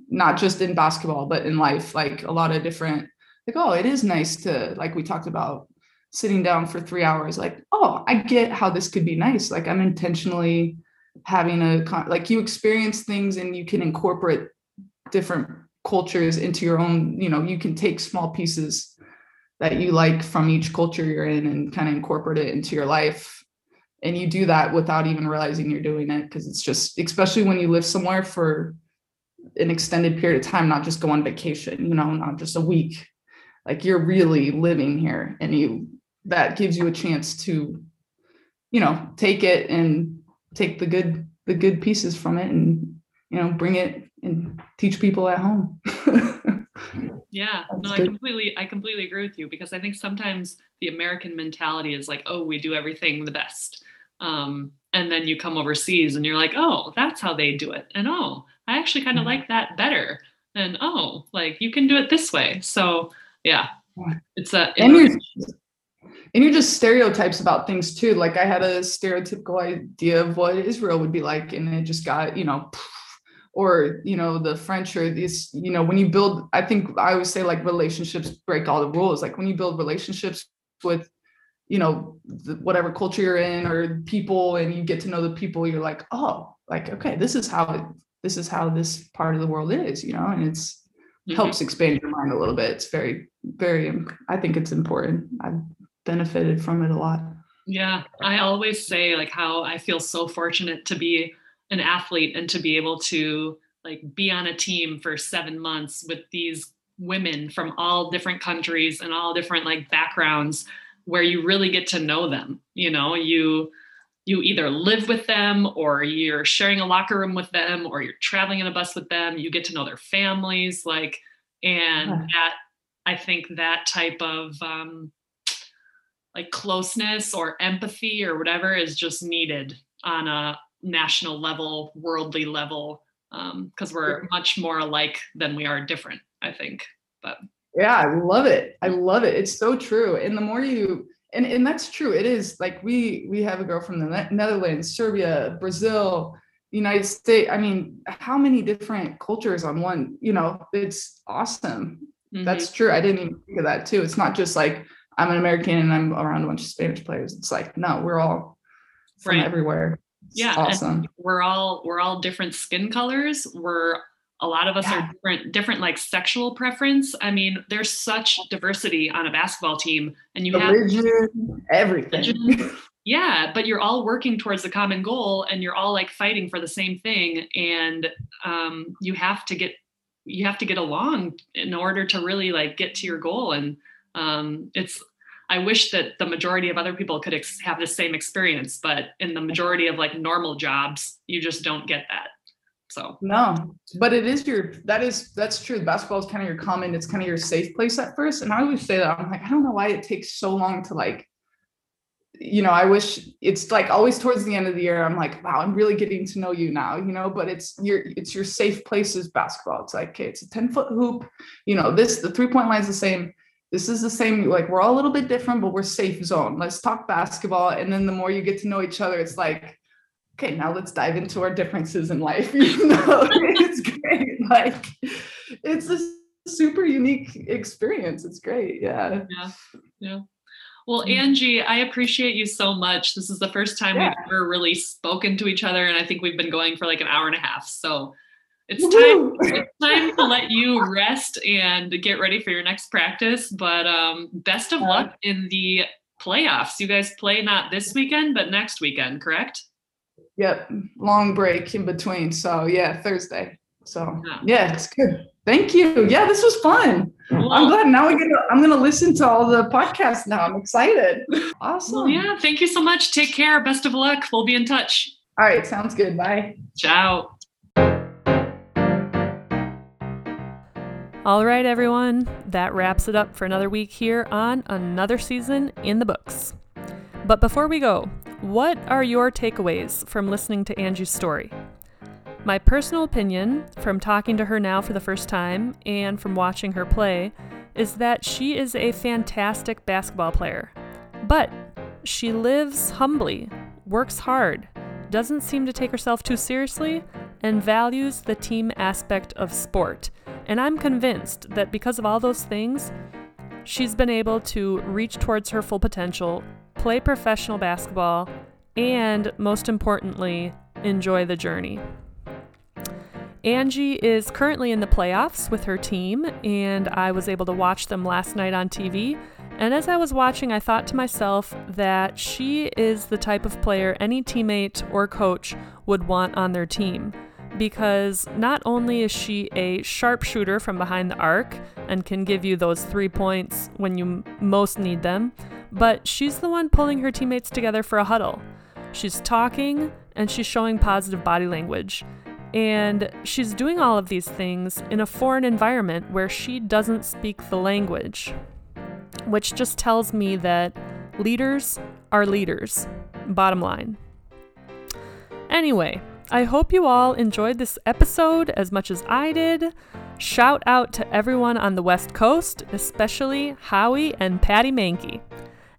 not just in basketball, but in life, like a lot of different, like, oh, it is nice to, like we talked about, sitting down for three hours, like, oh, I get how this could be nice. Like I'm intentionally having a, like you experience things and you can incorporate different cultures into your own, you know, you can take small pieces that you like from each culture you're in and kind of incorporate it into your life. And you do that without even realizing you're doing it. Cause it's just, especially when you live somewhere for an extended period of time, not just go on vacation, you know, not just a week, like you're really living here and you, that gives you a chance to, you know, take it and take the good, the good pieces from it and, you know, bring it and teach people at home. Yeah, That's no, good. I completely, I completely agree with you because I think sometimes the American mentality is like, oh, we do everything the best. Um, and then you come overseas and you're like, oh, that's how they do it. And, oh, I actually kind of like that better. And, oh, like you can do it this way. So yeah, it's a, it and you're, And you're just stereotypes about things too. Like I had a stereotypical idea of what Israel would be like, and it just got, you know, or, you know, the French or these, you know, when you build, I think I always say like relationships break all the rules. Like when you build relationships with, you know, the, whatever culture you're in or people and you get to know the people, you're like, oh, like, okay, this is how, it, this is how this part of the world is, you know, and it's mm-hmm. helps expand your mind a little bit. It's very, very, I think it's important. I've benefited from it a lot. Yeah. I always say like how I feel so fortunate to be an athlete and to be able to like be on a team for seven months with these women from all different countries and all different like backgrounds where you really get to know them. You know, you, you either live with them or you're sharing a locker room with them or you're traveling in a bus with them. You get to know their families. Like, and yeah. that, I think that type of, um, like closeness or empathy or whatever is just needed on a national level, worldly level, um, because we're much more alike than we are different, I think. But yeah, I love it. I love it. It's so true. And the more you, and, and that's true. It is like we we have a girl from the Netherlands, Serbia, Brazil, United States. I mean, how many different cultures on one, you know, it's awesome. Mm-hmm. That's true. I didn't even think of that too. It's not just like, I'm an American and I'm around a bunch of Spanish players. It's like, no, we're all from right. everywhere. It's yeah. Awesome. We're all, we're all different skin colors. We're A lot of us yeah. are different, different like sexual preference. I mean, there's such diversity on a basketball team, and you religion, have everything. Religion, yeah. But you're all working towards the common goal, and you're all like fighting for the same thing. And um, you have to get, you have to get along in order to really like get to your goal. And um, it's, I wish that the majority of other people could ex- have the same experience, but in the majority of like normal jobs, you just don't get that. So no, but it is your, that is, that's true. Basketball is kind of your common, it's kind of your safe place at first. And I always say that, I'm like, I don't know why it takes so long to like, you know, I wish it's like always towards the end of the year. I'm like, wow, I'm really getting to know you now, you know, but it's your, it's your safe places basketball. It's like, okay, it's a ten foot hoop, you know, this, the three point line is the same. This is the same, like, we're all a little bit different, but we're safe zone. Let's talk basketball. And then the more you get to know each other, it's like, okay, now let's dive into our differences in life. You know, it's great. Like, it's a super unique experience. It's great. Yeah. Yeah. Yeah. Well, Angie, I appreciate you so much. This is the first time yeah. we've ever really spoken to each other. And I think we've been going for like an hour and a half. So it's Woo-hoo. time it's time to let you rest and get ready for your next practice. But um, best of yeah. luck in the playoffs. You guys play not this weekend, but next weekend, correct? Yep. Long break in between. So yeah, Thursday. So yeah, yeah it's good. Thank you. Yeah, this was fun. Well, I'm glad now we get to, I'm going to listen to all the podcasts now. I'm excited. Awesome. Well, yeah. Thank you so much. Take care. Best of luck. We'll be in touch. All right. Sounds good. Bye. Ciao. All right, everyone. That wraps it up for another week here on Another Season in the Books. But before we go, what are your takeaways from listening to Angie's story? My personal opinion, from talking to her now for the first time and from watching her play, is that she is a fantastic basketball player. But she lives humbly, works hard, doesn't seem to take herself too seriously, and values the team aspect of sport. And I'm convinced that because of all those things, she's been able to reach towards her full potential, play professional basketball, and most importantly, enjoy the journey. Angie is currently in the playoffs with her team, and I was able to watch them last night on T V. And as I was watching, I thought to myself that she is the type of player any teammate or coach would want on their team, because not only is she a sharpshooter from behind the arc and can give you those three points when you most need them, but she's the one pulling her teammates together for a huddle. She's talking and she's showing positive body language. And she's doing all of these things in a foreign environment where she doesn't speak the language, which just tells me that leaders are leaders, bottom line. Anyway, I hope you all enjoyed this episode as much as I did. Shout out to everyone on the West Coast, especially Howie and Patty Mankey.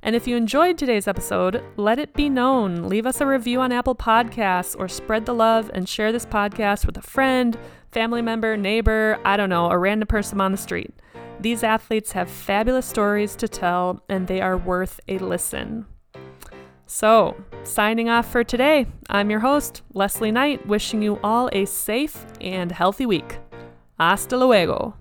And if you enjoyed today's episode, let it be known. Leave us a review on Apple Podcasts or spread the love and share this podcast with a friend, family member, neighbor, I don't know, a random person on the street. These athletes have fabulous stories to tell, and they are worth a listen. So, signing off for today, I'm your host, Leslie Knight, wishing you all a safe and healthy week. Hasta luego.